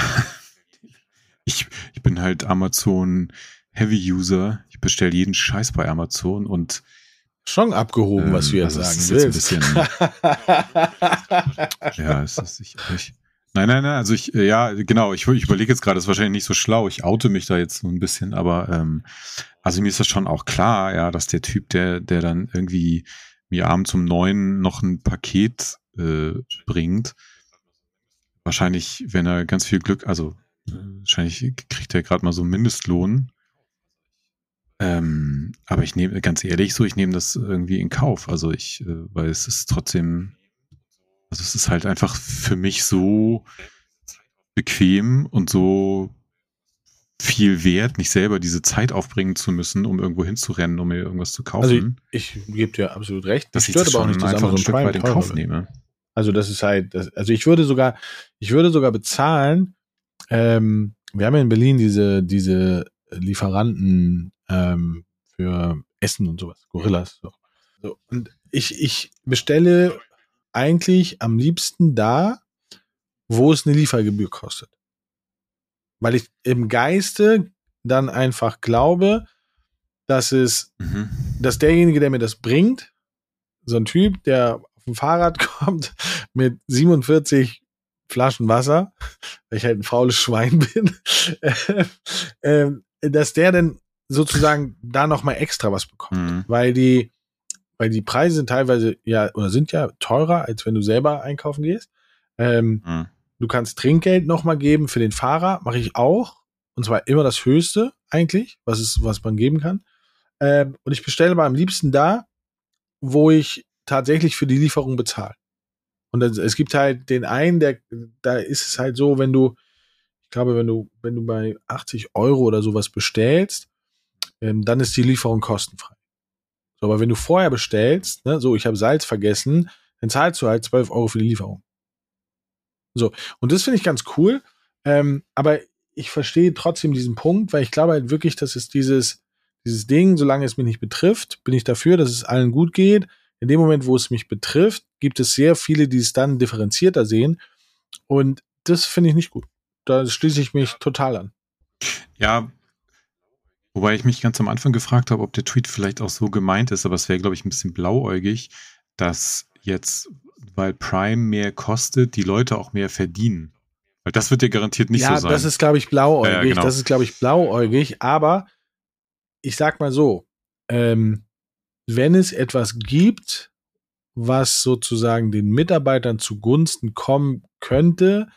ich, ich bin halt Amazon Heavy User. Ich bestelle jeden Scheiß bei Amazon und schon abgehoben, ähm, was wir also sagen willst. Ein bisschen, ja, es ist sicherlich. Nein, nein, nein. Also ich, ja, genau. Ich, ich überlege jetzt gerade, das ist wahrscheinlich nicht so schlau. Ich oute mich da jetzt so ein bisschen, aber ähm, also mir ist das schon auch klar, ja, dass der Typ, der, der dann irgendwie mir abends um neun noch ein Paket äh, bringt. Wahrscheinlich, wenn er ganz viel Glück, also wahrscheinlich kriegt er gerade mal so einen Mindestlohn. Ähm, aber ich nehme, ganz ehrlich so, ich nehme das irgendwie in Kauf. Also ich, weil es ist trotzdem, also es ist halt einfach für mich so bequem und so viel wert, nicht selber diese Zeit aufbringen zu müssen, um irgendwo hinzurennen, um mir irgendwas zu kaufen. Also ich, ich gebe dir absolut recht. Das stört aber auch nicht, dass ich das einfach ein Stück weit in Kauf nehme. Also das ist halt, also ich würde sogar, ich würde sogar bezahlen, ähm, wir haben ja in Berlin diese, diese Lieferanten ähm, für Essen und sowas, Gorillas. So. So, und ich, ich bestelle eigentlich am liebsten da, wo es eine Liefergebühr kostet. Weil ich im Geiste dann einfach glaube, dass es, mhm. dass derjenige, der mir das bringt, so ein Typ, der ein Fahrrad kommt mit siebenundvierzig Flaschen Wasser, weil ich halt ein faules Schwein bin, äh, äh, dass der dann sozusagen da nochmal extra was bekommt. Mhm. Weil die, weil die Preise sind teilweise ja, oder sind ja teurer, als wenn du selber einkaufen gehst. Ähm, mhm. Du kannst Trinkgeld nochmal geben für den Fahrer, mache ich auch. Und zwar immer das Höchste eigentlich, was es, was man geben kann. Ähm, und ich bestelle aber am liebsten da, wo ich tatsächlich für die Lieferung bezahlen. Und es gibt halt den einen, der, da ist es halt so, wenn du, ich glaube, wenn du, wenn du bei achtzig Euro oder sowas bestellst, ähm, dann ist die Lieferung kostenfrei. So, aber wenn du vorher bestellst, ne, so, ich habe Salz vergessen, dann zahlst du halt zwölf Euro für die Lieferung. So, und das finde ich ganz cool, ähm, aber ich verstehe trotzdem diesen Punkt, weil ich glaube halt wirklich, dass es dieses, dieses Ding, solange es mich nicht betrifft, bin ich dafür, dass es allen gut geht. In dem Moment, wo es mich betrifft, gibt es sehr viele, die es dann differenzierter sehen, und das finde ich nicht gut. Da schließe ich mich total an. Ja, wobei ich mich ganz am Anfang gefragt habe, ob der Tweet vielleicht auch so gemeint ist, aber es wäre, glaube ich, ein bisschen blauäugig, dass jetzt, weil Prime mehr kostet, die Leute auch mehr verdienen. Weil das wird dir garantiert nicht ja, so sein. Ja, das ist, glaube ich, blauäugig. Ja, ja, genau. Das ist, glaube ich, blauäugig. Aber ich sag mal so, ähm, wenn es etwas gibt, was sozusagen den Mitarbeitern zugunsten kommen könnte,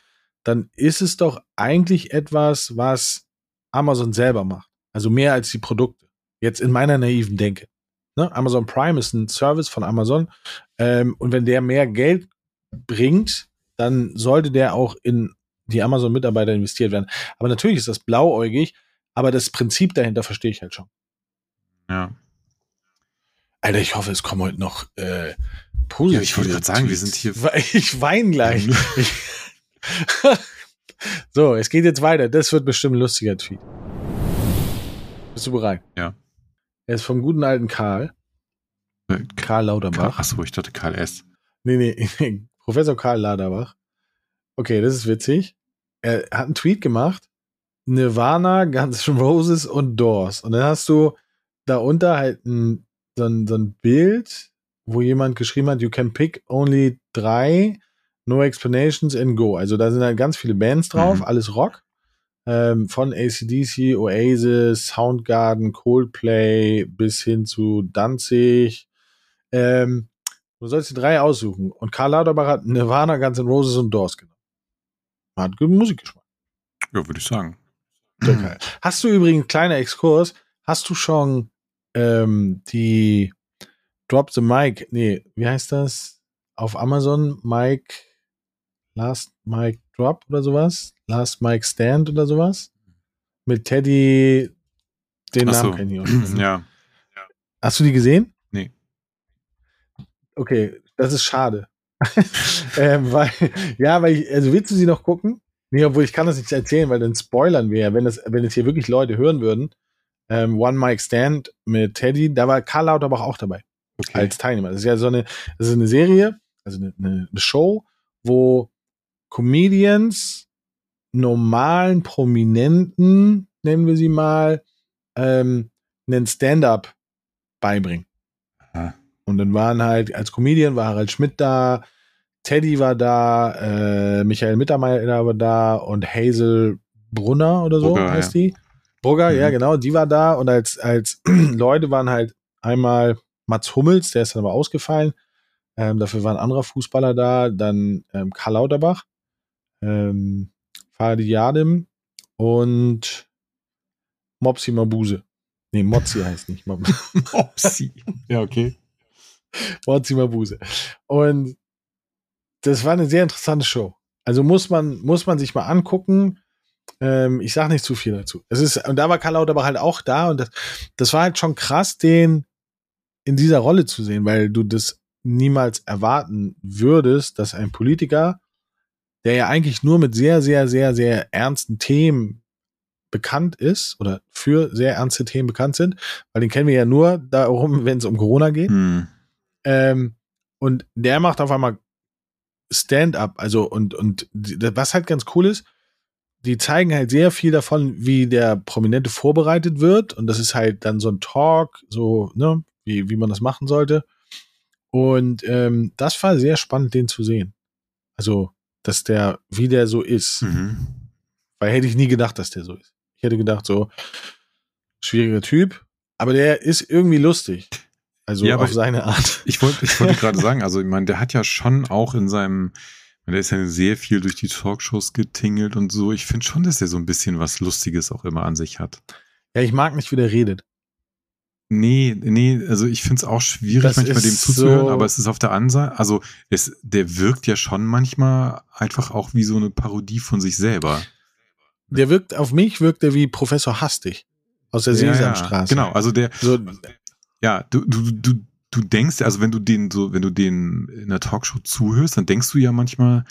dann ist es doch eigentlich etwas, was Amazon selber macht. Also mehr als die Produkte. Jetzt in meiner naiven Denke. Ne? Amazon Prime ist ein Service von Amazon. Ähm, und wenn der mehr Geld bringt, dann sollte der auch in die Amazon-Mitarbeiter investiert werden. Aber natürlich ist das blauäugig, aber das Prinzip dahinter verstehe ich halt schon. Ja. Alter, ich hoffe, es kommen heute noch äh, positive. Ja, ich wollte gerade sagen, wir sind hier. Ich weine gleich. So, es geht jetzt weiter. Das wird bestimmt ein lustiger Tweet. Bist du bereit? Ja. Er ist vom guten alten Karl. Äh, Karl Lauterbach. Achso, ich dachte Karl S. Nee, nee, nee. Professor Karl Lauterbach. Okay, das ist witzig. Er hat einen Tweet gemacht. Nirvana, Guns N' Roses und Doors. Und dann hast du darunter halt ein, so, ein, so ein Bild, wo jemand geschrieben hat, you can pick only drei, no explanations and go. Also da sind halt ganz viele Bands drauf, mhm. alles Rock. Ähm, von A C D C, Oasis, Soundgarden, Coldplay bis hin zu Danzig. Ähm, du sollst die drei aussuchen. Und Karl Lauterbach hat Nirvana, Guns N' Roses und Doors genommen. Hat Musikgeschmack. Ja, würde ich sagen. Sehr geil. Hast du übrigens, kleiner Exkurs, hast du schon ähm, die Drop the Mic, nee, wie heißt das? Auf Amazon, Mic, Last Mic Drop oder sowas? Last Mic Stand oder sowas? Mit Teddy, den Achso. Namen kenn ich auch. Ja. Hast du die gesehen? Nee. Okay, das ist schade. ähm, weil, ja, weil ich, also willst du sie noch gucken? Nee, obwohl ich kann das nicht erzählen, weil dann spoilern wir ja, wenn das, wenn jetzt hier wirklich Leute hören würden. Ähm, One Mic Stand mit Teddy, da war Karl Lauterbach auch dabei. Okay. Als Teilnehmer. Das ist ja so eine, das ist eine Serie, also eine, eine Show, wo Comedians normalen Prominenten, nennen wir sie mal, ähm, einen Stand-up beibringen. Aha. Und dann waren halt, als Comedian war Harald Schmidt da, Teddy war da, äh, Michael Mittermeier war da und Hazel Brugger oder so Brugger, heißt ja. die. Brugger, mhm. ja genau, die war da und als, als Leute waren halt einmal Mats Hummels, der ist dann aber ausgefallen, ähm, dafür war ein anderer Fußballer da, dann ähm, Karl Lauterbach, ähm, Fadi Yadim und Motsi Mabuse. Nee, Motsi heißt nicht. Motsi. Ja, okay. Motsi Mabuse. Und das war eine sehr interessante Show. Also muss man, muss man sich mal angucken. Ähm, ich sage nicht zu viel dazu. Es ist, und da war Karl Lauterbach halt auch da und das, das war halt schon krass, den in dieser Rolle zu sehen, weil du das niemals erwarten würdest, dass ein Politiker, der ja eigentlich nur mit sehr, sehr, sehr, sehr ernsten Themen bekannt ist oder für sehr ernste Themen bekannt sind, weil den kennen wir ja nur darum, wenn es um Corona geht. Hm. Ähm, und der macht auf einmal Stand-up. Also und, und was halt ganz cool ist, die zeigen halt sehr viel davon, wie der Prominente vorbereitet wird und das ist halt dann so ein Talk, so, ne, Wie, wie man das machen sollte. Und ähm, das war sehr spannend, den zu sehen. Also, dass der, wie der so ist. Mhm. Weil hätte ich nie gedacht, dass der so ist. Ich hätte gedacht, so, schwieriger Typ, aber der ist irgendwie lustig. Also ja, auf seine Art. Ich, ich wollte ich wollte gerade sagen, also ich meine, der hat ja schon auch in seinem, der ist ja sehr viel durch die Talkshows getingelt und so. Ich finde schon, dass der so ein bisschen was Lustiges auch immer an sich hat. Ja, ich mag nicht, wie der redet. Nee, nee, also ich finde es auch schwierig, das manchmal dem zuzuhören, so, aber es ist auf der Anseite, also es, der wirkt ja schon manchmal einfach auch wie so eine Parodie von sich selber. Der wirkt, auf mich wirkt er wie Professor Hastig aus der ja, Sesamstraße. Ja, genau, also der, so, Ja, du, du, du, du denkst, also wenn du den so, wenn du den in der Talkshow zuhörst, dann denkst du ja manchmal,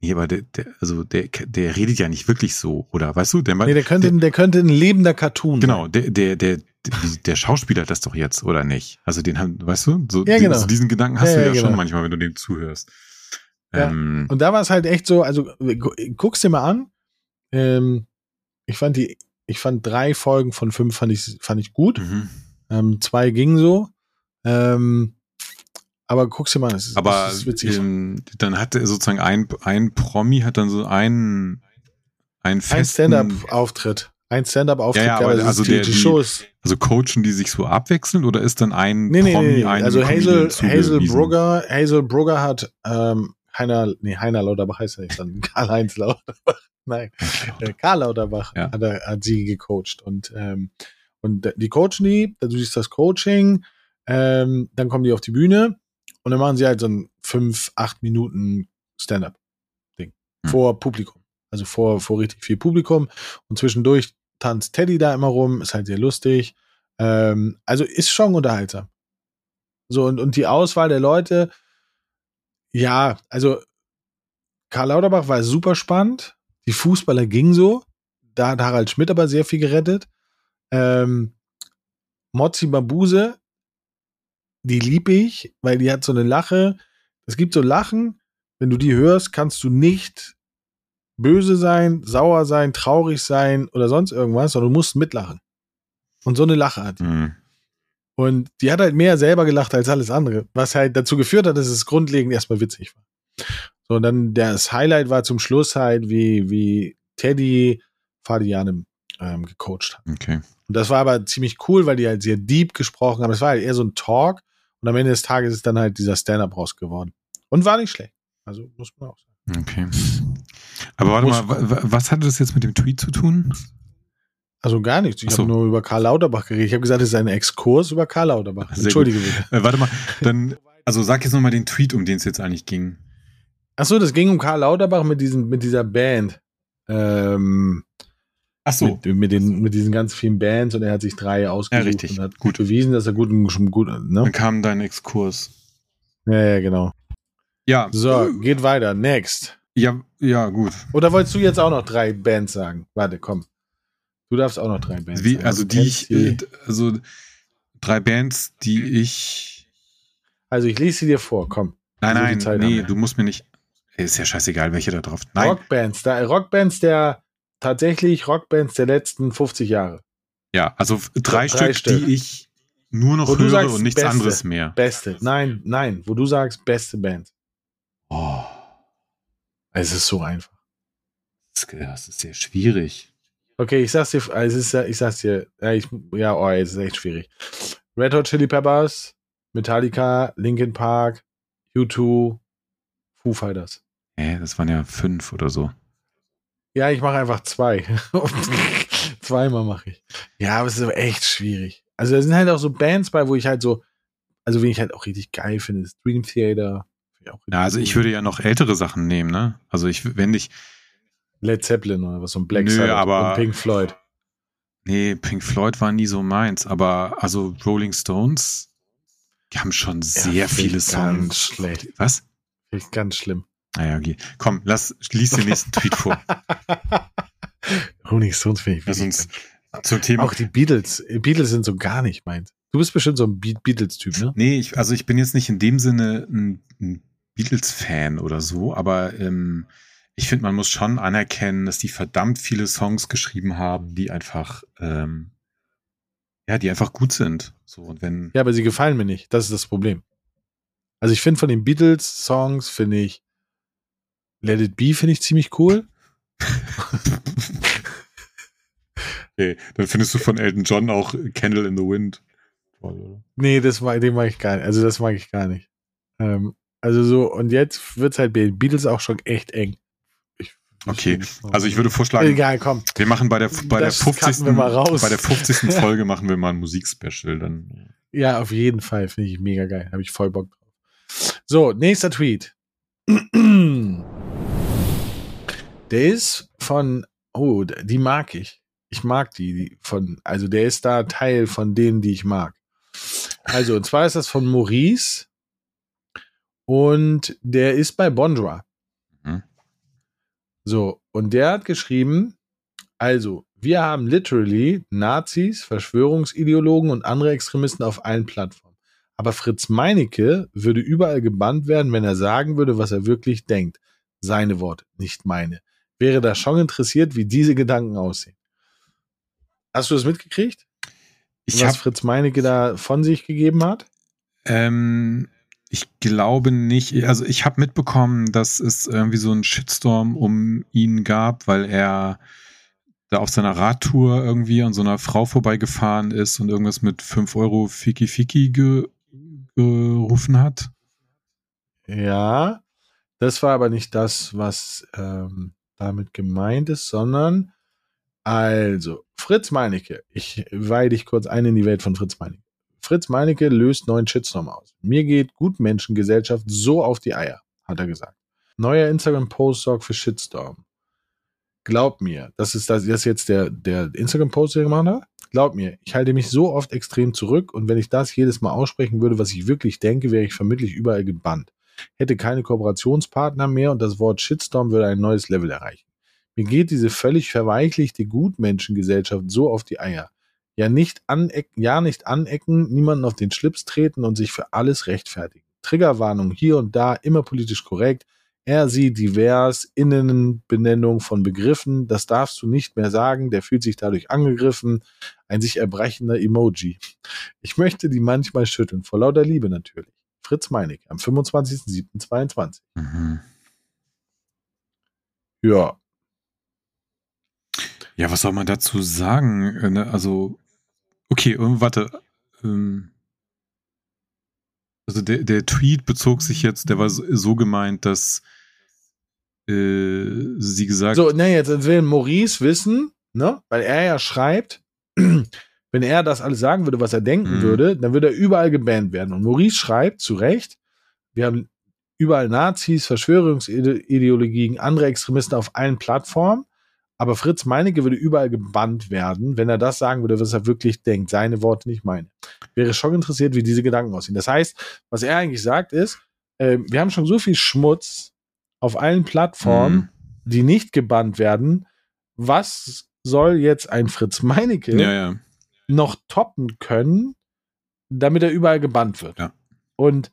nee, aber der, der, also der, der redet ja nicht wirklich so, oder weißt du? Der, nee, der könnte, der, der könnte ein lebender Cartoon. Genau, der, der, der, der Schauspieler hat das doch jetzt, oder nicht? Also den haben, weißt du, so, ja, den, genau. so diesen Gedanken hast ja, du ja, ja genau. schon manchmal, wenn du dem zuhörst. Ja. Ähm, Und da war es halt echt so, also guck's dir mal an. Ähm, ich fand die, ich fand drei Folgen von fünf fand ich, fand ich gut. Mhm. Ähm, zwei gingen so. Ähm, aber guck's dir mal an, das ist, aber, das ist witzig. Ähm, dann hatte sozusagen ein, ein Promi hat dann so einen, einen festen... Ein Stand-up-Auftritt. Ein Stand-up-Auftritt, ja, ja, aber also der, die, die Shows. Also coachen die sich so abwechselnd oder ist dann ein nee, Promi, nee, nee. ein Also Hazel, Hazel Brugger, Hazel Brugger hat ähm, Heiner, nee, Heiner Lauterbach heißt er nicht, dann Karl-Heinz Lauterbach. Nein, äh, Karl Lauterbach ja. hat, hat sie gecoacht. Und, ähm, und die coachen die, du siehst das Coaching, ähm, dann kommen die auf die Bühne und dann machen sie halt so ein fünf, acht Minuten Stand-up-Ding hm. vor Publikum. Also vor, vor richtig viel Publikum. Und zwischendurch tanzt Teddy da immer rum, ist halt sehr lustig. Ähm, also ist schon unterhaltsam. So, und, und die Auswahl der Leute, ja, also Karl Lauterbach war super spannend. Die Fußballer gingen so. Da hat Harald Schmidt aber sehr viel gerettet. Ähm, Motsi Mabuse, die liebe ich, weil die hat so eine Lache. Es gibt so Lachen, wenn du die hörst, kannst du nicht böse sein, sauer sein, traurig sein oder sonst irgendwas, sondern du musst mitlachen. Und so eine Lache hat die. Mhm. Und die hat halt mehr selber gelacht als alles andere, was halt dazu geführt hat, dass es grundlegend erstmal witzig war. So, und dann das Highlight war zum Schluss halt, wie, wie Teddy Fadianem ähm, gecoacht hat. Okay. Und das war aber ziemlich cool, weil die halt sehr deep gesprochen haben. Es war halt eher so ein Talk und am Ende des Tages ist dann halt dieser Stand-up raus geworden. Und war nicht schlecht. Also muss man auch sagen. Okay. Aber warte mal, w- was hatte das jetzt mit dem Tweet zu tun? Also gar nichts. Ich so. habe nur über Karl Lauterbach geredet. Ich habe gesagt, es ist ein Exkurs über Karl Lauterbach. Sehr Entschuldige bitte. Äh, warte mal, dann, also sag jetzt nochmal den Tweet, um den es jetzt eigentlich ging. Achso, das ging um Karl Lauterbach mit, diesen, mit dieser Band. Ähm, Achso. Mit, mit, mit diesen ganz vielen Bands und er hat sich drei ausgesucht. Ja, richtig. Und hat gut bewiesen, dass er gut, gut ne? Dann kam dein Exkurs. Ja, ja, genau. Ja. So, geht weiter. Next. Ja, ja, gut. Oder wolltest du jetzt auch noch drei Bands sagen? Warte, komm. Du darfst auch noch drei Bands Wie, sagen. Also, die ich, äh, also drei Bands, die ich. Also, ich lese sie dir vor, komm. Nein, nein, so nee, du musst mir nicht. Ist ja scheißegal, welche da drauf. Nein. Rockbands, da, Rockbands der tatsächlich Rockbands der letzten fünfzig Jahre. Ja, also drei, drei Stück, Stück, die ich nur noch höre sagst, und nichts beste, anderes mehr. Beste, nein, nein, wo du sagst, beste Band. Oh. Es ist so einfach. Das ist sehr schwierig. Okay, ich sag's dir, es ist, ich sag's dir, ich, ja, oh, es ist echt schwierig. Red Hot Chili Peppers, Metallica, Linkin Park, U zwei, Foo Fighters. Hä, das waren ja fünf oder so. Ja, ich mache einfach zwei. Zweimal mache ich. Ja, aber es ist aber echt schwierig. Also da sind halt auch so Bands bei, wo ich halt so, also wen ich halt auch richtig geil finde, ist Dream Theater. Ja, auch ja, also ich würde ja noch ältere Sachen nehmen, ne? Also ich, wenn ich Led Zeppelin oder was, so ein Black nö, Sabbath aber, und Pink Floyd. Nee, Pink Floyd war nie so meins, aber also Rolling Stones, die haben schon sehr ja, viele Songs. Ganz schlecht. Was? Ganz schlimm. Naja, okay. Komm, lass, lies den nächsten Tweet vor. Rolling Stones finde ich wichtig. Zum Thema. Auch die Beatles. Beatles sind so gar nicht meins. Du bist bestimmt so ein Beatles-Typ, ne? Nee, ich, also ich bin jetzt nicht in dem Sinne ein, ein Beatles-Fan oder so, aber ähm, ich finde, man muss schon anerkennen, dass die verdammt viele Songs geschrieben haben, die einfach ähm, ja, die einfach gut sind. So, und wenn ja, aber sie gefallen mir nicht. Das ist das Problem. Also ich finde von den Beatles-Songs, finde ich Let It Be, finde ich ziemlich cool. Nee, dann findest du von Elton John auch Candle in the Wind. Nee, das mag, den mag ich gar nicht. Also das mag ich gar nicht. Ähm, also so, und jetzt wird es halt bei den Beatles auch schon echt eng. Ich, okay, also ich würde vorschlagen, egal, komm. Wir machen bei der, bei der fünfzigsten. Wir mal raus. Bei der fünfzigsten Folge machen wir mal ein Musikspecial. Dann. Ja, auf jeden Fall. Finde ich mega geil. Habe ich voll Bock drauf. So, nächster Tweet. Der ist von, oh, die mag ich. Ich mag die, die von, also der ist da Teil von denen, die ich mag. Also, und zwar ist das von Maurice und der ist bei Bondra. Mhm. So, und der hat geschrieben, also, wir haben literally Nazis, Verschwörungsideologen und andere Extremisten auf allen Plattformen. Aber Fritz Meinecke würde überall gebannt werden, wenn er sagen würde, was er wirklich denkt. Seine Worte, nicht meine. Wäre da schon interessiert, wie diese Gedanken aussehen. Hast du das mitgekriegt? Ich was hab, Fritz Meinecke da von sich gegeben hat? Ähm, ich glaube nicht. Also ich habe mitbekommen, dass es irgendwie so einen Shitstorm um ihn gab, weil er da auf seiner Radtour irgendwie an so einer Frau vorbeigefahren ist und irgendwas mit fünf Euro Fiki Fiki ge- gerufen hat. Ja, das war aber nicht das, was ähm, damit gemeint ist, sondern also, Fritz Meinecke, ich weihe dich kurz ein in die Welt von Fritz Meinecke. Fritz Meinecke löst neuen Shitstorm aus. Mir geht Gutmenschengesellschaft so auf die Eier, hat er gesagt. Neuer Instagram-Post sorgt für Shitstorm. Glaub mir, das ist, das, das ist jetzt der, der Instagram-Post, den ich gemacht habe. Glaub mir, ich halte mich so oft extrem zurück und wenn ich das jedes Mal aussprechen würde, was ich wirklich denke, wäre ich vermutlich überall gebannt. Hätte keine Kooperationspartner mehr und das Wort Shitstorm würde ein neues Level erreichen. Mir geht diese völlig verweichlichte Gutmenschengesellschaft so auf die Eier. Ja nicht, anecken, ja nicht anecken, niemanden auf den Schlips treten und sich für alles rechtfertigen. Triggerwarnung hier und da, immer politisch korrekt. Er, sie, divers, Innenbenennung von Begriffen, das darfst du nicht mehr sagen, der fühlt sich dadurch angegriffen, ein sich erbrechender Emoji. Ich möchte die manchmal schütteln, vor lauter Liebe natürlich. Fritz Meinecke, am fünfundzwanzigster siebter zweiundzwanzig. Mhm. Ja. Ja, was soll man dazu sagen? Also, okay, warte. Also der, der Tweet bezog sich jetzt, der war so gemeint, dass äh, sie gesagt... So, na jetzt will Maurice wissen, ne? Weil er ja schreibt... Wenn er das alles sagen würde, was er denken mhm. würde, dann würde er überall gebannt werden. Und Maurice schreibt, zu Recht, wir haben überall Nazis, Verschwörungsideologien, andere Extremisten auf allen Plattformen, aber Fritz Meinecke würde überall gebannt werden, wenn er das sagen würde, was er wirklich denkt. Seine Worte, nicht meine. Wäre schon interessiert, wie diese Gedanken aussehen. Das heißt, was er eigentlich sagt ist, äh, wir haben schon so viel Schmutz auf allen Plattformen, mhm. die nicht gebannt werden. Was soll jetzt ein Fritz Meinecke... Ja, ja. noch toppen können, damit er überall gebannt wird. Ja. Und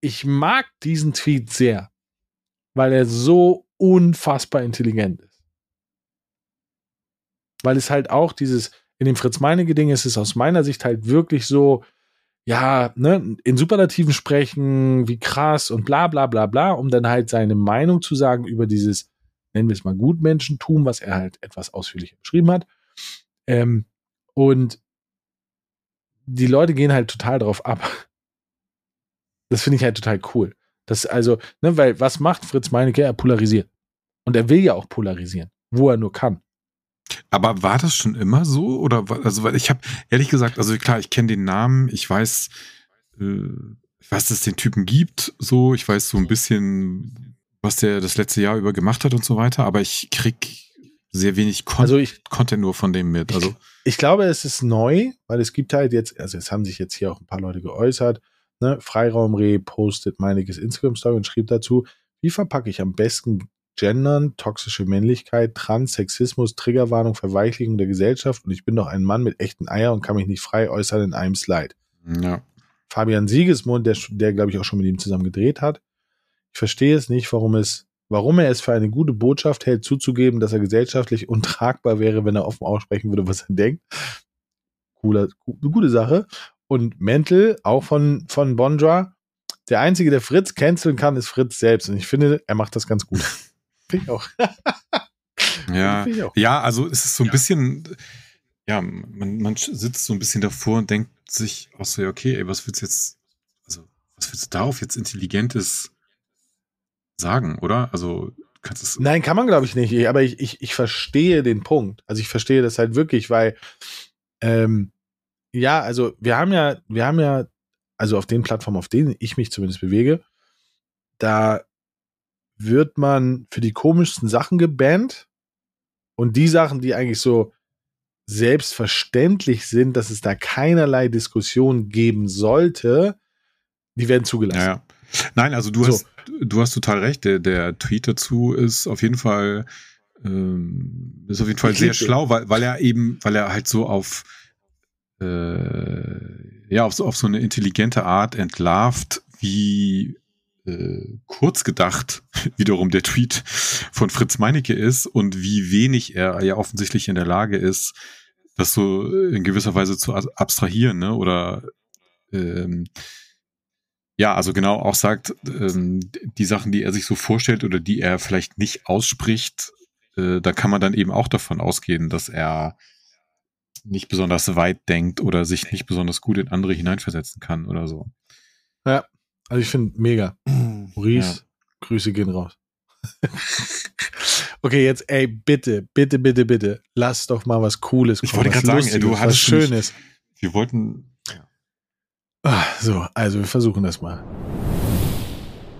ich mag diesen Tweet sehr, weil er so unfassbar intelligent ist. Weil es halt auch dieses, in dem Fritz-Meinecke-Ding ist es aus meiner Sicht halt wirklich so, ja, ne, in Superlativen sprechen, wie krass und bla bla bla bla, um dann halt seine Meinung zu sagen über dieses, nennen wir es mal Gutmenschentum, was er halt etwas ausführlich beschrieben hat. Ähm, Und die Leute gehen halt total drauf ab. Das finde ich halt total cool. Das also, ne, weil was macht Fritz Meinecke? Er polarisiert. Und er will ja auch polarisieren, wo er nur kann. Aber war das schon immer so? Oder war, also, weil ich habe ehrlich gesagt, also klar, ich kenne den Namen, ich weiß, äh, ich weiß, dass es den Typen gibt, so, ich weiß so ein bisschen, was der das letzte Jahr über gemacht hat und so weiter, aber ich krieg sehr wenig Content, also ich, Content nur von dem mit. Also ich, ich glaube, es ist neu, weil es gibt halt jetzt, also es haben sich jetzt hier auch ein paar Leute geäußert, ne? Freiraumreh postet Meinecke's Instagram-Story und schrieb dazu, wie verpacke ich am besten Gendern, toxische Männlichkeit, Trans, Sexismus, Triggerwarnung, Verweichlichung der Gesellschaft und ich bin doch ein Mann mit echten Eier und kann mich nicht frei äußern in einem Slide. Ja. Fabian Siegesmund, der, der glaube ich auch schon mit ihm zusammen gedreht hat, ich verstehe es nicht, warum es Warum er es für eine gute Botschaft hält, zuzugeben, dass er gesellschaftlich untragbar wäre, wenn er offen aussprechen würde, was er denkt. Cooler, eine gute Sache. Und Mental, auch von, von Bondra. Der Einzige, der Fritz canceln kann, ist Fritz selbst. Und ich finde, er macht das ganz gut. Finde ich auch. Ja, Find ich auch. Ja, also es ist so ein ja. bisschen, ja, man, man sitzt so ein bisschen davor und denkt sich auch so, ja, okay, ey, was willst du jetzt, also was willst du darauf jetzt Intelligentes sagen, oder? Also kannst es. Nein, kann man glaube ich nicht, aber ich, ich, ich verstehe den Punkt. Also ich verstehe das halt wirklich, weil ähm, ja, also wir haben ja, wir haben ja, also auf den Plattformen, auf denen ich mich zumindest bewege, da wird man für die komischsten Sachen gebannt und die Sachen, die eigentlich so selbstverständlich sind, dass es da keinerlei Diskussion geben sollte, die werden zugelassen. Ja. Nein, also du, so. hast, du hast total recht. Der, der Tweet dazu ist auf jeden Fall, ähm, ist auf jeden Fall sehr schlau, weil, weil er eben, weil er halt so auf äh, ja, auf so, auf so eine intelligente Art entlarvt, wie äh, kurz gedacht wiederum der Tweet von Fritz Meinecke ist und wie wenig er ja offensichtlich in der Lage ist, das so in gewisser Weise zu abstrahieren, ne? Oder ähm, ja, also genau auch sagt, ähm, die Sachen, die er sich so vorstellt oder die er vielleicht nicht ausspricht, äh, da kann man dann eben auch davon ausgehen, dass er nicht besonders weit denkt oder sich nicht besonders gut in andere hineinversetzen kann oder so. Ja, also ich finde mega. Maurice, ja. Grüße gehen raus. Okay, jetzt, ey, bitte, bitte, bitte, bitte, lass doch mal was Cooles kommen. Ich wollte gerade sagen, ey, du hattest was Schönes. Nicht, wir wollten... So, also wir versuchen das mal.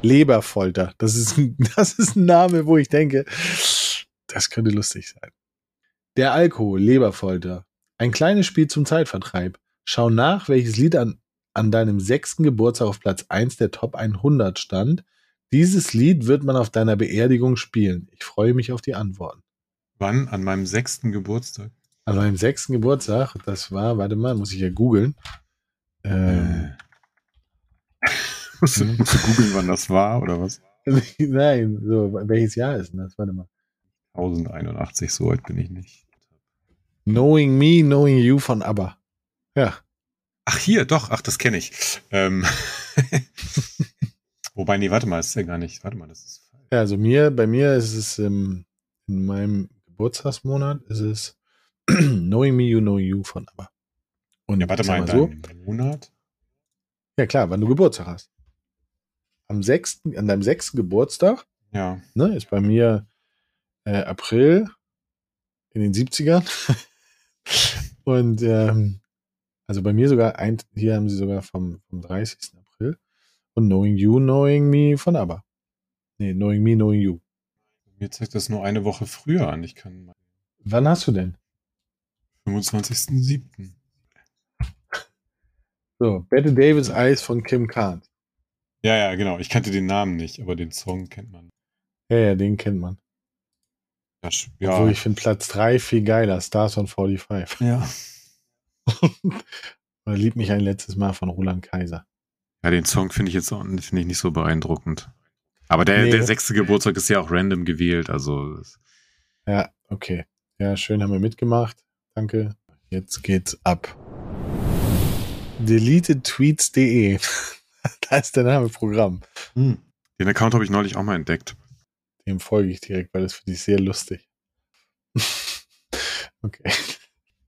Leberfolter. Das ist, das ist ein Name, wo ich denke, das könnte lustig sein. Der Alkohol, Leberfolter. Ein kleines Spiel zum Zeitvertreib. Schau nach, welches Lied an, an deinem sechsten Geburtstag auf Platz eins der Top hundert stand. Dieses Lied wird man auf deiner Beerdigung spielen. Ich freue mich auf die Antworten. Wann? An meinem sechsten Geburtstag? An meinem sechsten Geburtstag? Das war, warte mal, muss ich ja googeln. Ähm. Musst du, musst du googeln, wann das war, oder was? Nein, so, welches Jahr ist denn das? Warte mal. eintausendeinundachtzig, so alt bin ich nicht. Knowing Me, Knowing You von ABBA. Ja. Ach, hier, doch, ach, das kenne ich. Ähm. Wobei, nee, warte mal, ist ja gar nicht. Warte mal, das ist falsch. Ja, also mir, bei mir ist es ähm, in meinem Geburtstagsmonat ist es Knowing Me, You, Knowing You von ABBA. Und ja, warte mal, so, in deinem Monat? Ja, klar, wann du Geburtstag hast. Am sechsten, an deinem sechsten Geburtstag, ja, ne, ist bei mir äh, April in den siebzigern. Und ähm, also bei mir sogar, ein, hier haben sie sogar vom, vom dreißigsten April und Knowing You, Knowing Me von ABBA. Nee, Knowing Me, Knowing You. Mir zeigt das nur eine Woche früher an. Ich kann. Wann hast du denn? fünfundzwanzigsten siebten So, Bette Davis Eyes von Kim Carnes. Ja, ja, genau. Ich kannte den Namen nicht, aber den Song kennt man. Ja, ja, den kennt man. Das, ja. Obwohl, ich finde Platz drei viel geiler. Stars on fünfundvierzig. Ja. Oder Lieb mich ein letztes Mal von Roland Kaiser. Ja, den Song finde ich jetzt auch find ich nicht so beeindruckend. Aber der, nee, der sechste Geburtstag ist ja auch random gewählt. Also. Ja, okay. Ja, schön, haben wir mitgemacht. Danke. Jetzt geht's ab. deleted tweets punkt de. Da ist der Name Programm. Hm. Den Account habe ich neulich auch mal entdeckt. Dem folge ich direkt, weil das finde ich sehr lustig. Okay.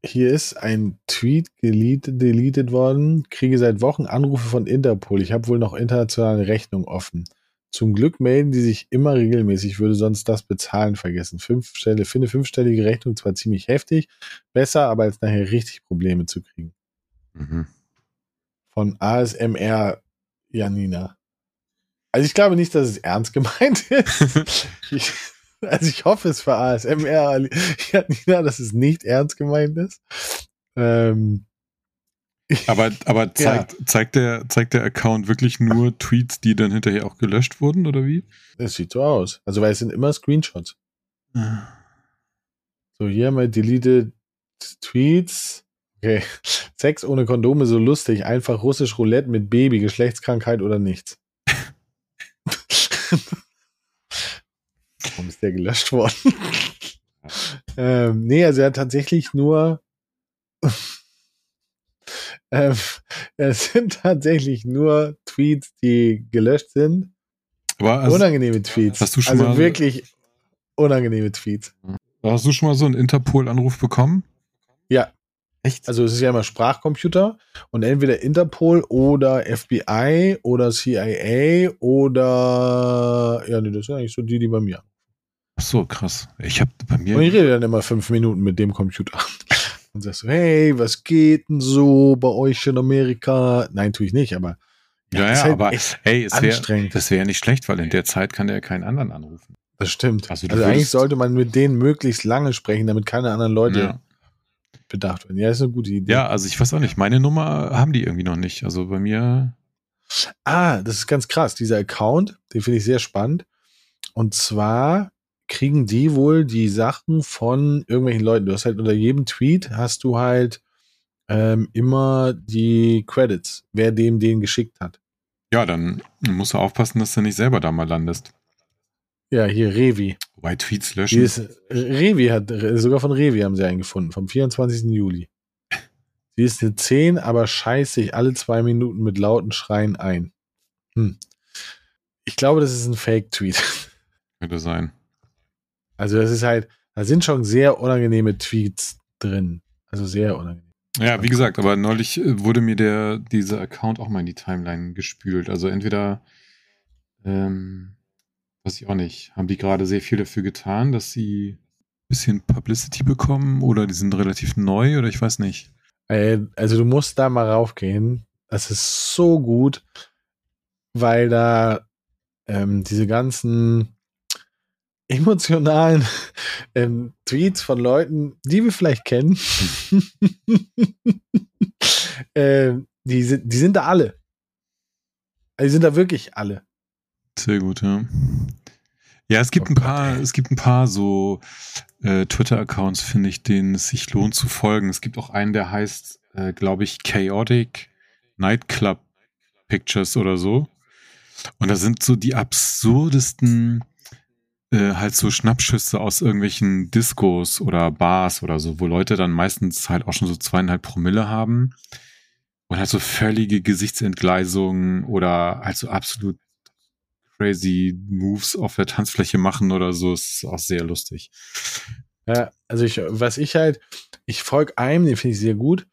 Hier ist ein Tweet deleted, deleted worden. Kriege seit Wochen Anrufe von Interpol. Ich habe wohl noch internationale Rechnung offen. Zum Glück melden die sich immer regelmäßig. Ich würde sonst das Bezahlen vergessen. Fünf Stelle, finde fünfstellige Rechnung zwar ziemlich heftig, besser, aber als nachher richtig Probleme zu kriegen. Mhm. Von A S M R Janina. Also ich glaube nicht, dass es ernst gemeint ist. ich, also ich hoffe es für A S M R Janina, dass es nicht ernst gemeint ist. Ähm, aber aber zeigt, ja. zeigt, der, zeigt der Account wirklich nur Tweets, die dann hinterher auch gelöscht wurden, oder wie? Das sieht so aus. Also weil es sind immer Screenshots. So, hier mal deleted Tweets. Okay. Sex ohne Kondome, so lustig. Einfach russisch Roulette mit Baby, Geschlechtskrankheit oder nichts. Warum ist der gelöscht worden? ähm, nee, also er hat tatsächlich nur ähm, es sind tatsächlich nur Tweets, die gelöscht sind. Aber also, unangenehme Tweets. Hast du schon also mal wirklich unangenehme Tweets. Hast du schon mal so einen Interpol-Anruf bekommen? Ja. Echt? Also es ist ja immer Sprachcomputer und entweder Interpol oder F B I oder C I A oder ja, nee, das sind eigentlich so die, die bei mir. Ach so, krass. Ich habe bei mir. Und ich rede dann immer fünf Minuten mit dem Computer und sagst so, hey, was geht denn so bei euch in Amerika? Nein, tue ich nicht, aber ja, ja, ja halt aber hey, es wäre das wäre ja nicht schlecht, weil in der Zeit kann der ja keinen anderen anrufen. Das stimmt. Also, also eigentlich sollte man mit denen möglichst lange sprechen, damit keine anderen Leute. Ja. bedacht werden. Ja, ist eine gute Idee. Ja, also ich weiß auch nicht, meine Nummer haben die irgendwie noch nicht. Also bei mir... Ah, das ist ganz krass. Dieser Account, den finde ich sehr spannend. Und zwar kriegen die wohl die Sachen von irgendwelchen Leuten. Du hast halt unter jedem Tweet hast du halt ähm, immer die Credits, wer dem den geschickt hat. Ja, dann musst du aufpassen, dass du nicht selber da mal landest. Ja, hier Revi. Wobei Tweets löschen. Hier ist, Revi hat, sogar von Revi haben sie einen gefunden, vom vierundzwanzigsten Juli. Sie ist eine zehn, aber scheiß sich alle zwei Minuten mit lauten Schreien ein. Hm. Ich glaube, das ist ein Fake-Tweet. Könnte sein. Also das ist halt, da sind schon sehr unangenehme Tweets drin. Also sehr unangenehm. Ja, wie gesagt, aber neulich wurde mir der dieser Account auch mal in die Timeline gespült. Also entweder, ähm, weiß ich auch nicht, haben die gerade sehr viel dafür getan, dass sie ein bisschen Publicity bekommen oder die sind relativ neu oder ich weiß nicht. Also du musst da mal raufgehen. Das ist so gut, weil da ähm, diese ganzen emotionalen ähm, Tweets von Leuten, die wir vielleicht kennen, äh, die, sind, die sind da alle. Die sind da wirklich alle. Sehr gut, ja. Ja, es gibt, oh ein, Gott, paar, es gibt ein paar so äh, Twitter-Accounts, finde ich, denen es sich lohnt zu folgen. Es gibt auch einen, der heißt, äh, glaube ich, Chaotic Nightclub Pictures oder so. Und da sind so die absurdesten äh, halt so Schnappschüsse aus irgendwelchen Discos oder Bars oder so, wo Leute dann meistens halt auch schon so zweieinhalb Promille haben und halt so völlige Gesichtsentgleisungen oder halt so absolut crazy Moves auf der Tanzfläche machen oder so, ist auch sehr lustig. Ja, also ich, was ich halt, ich folge einem, den finde ich sehr gut,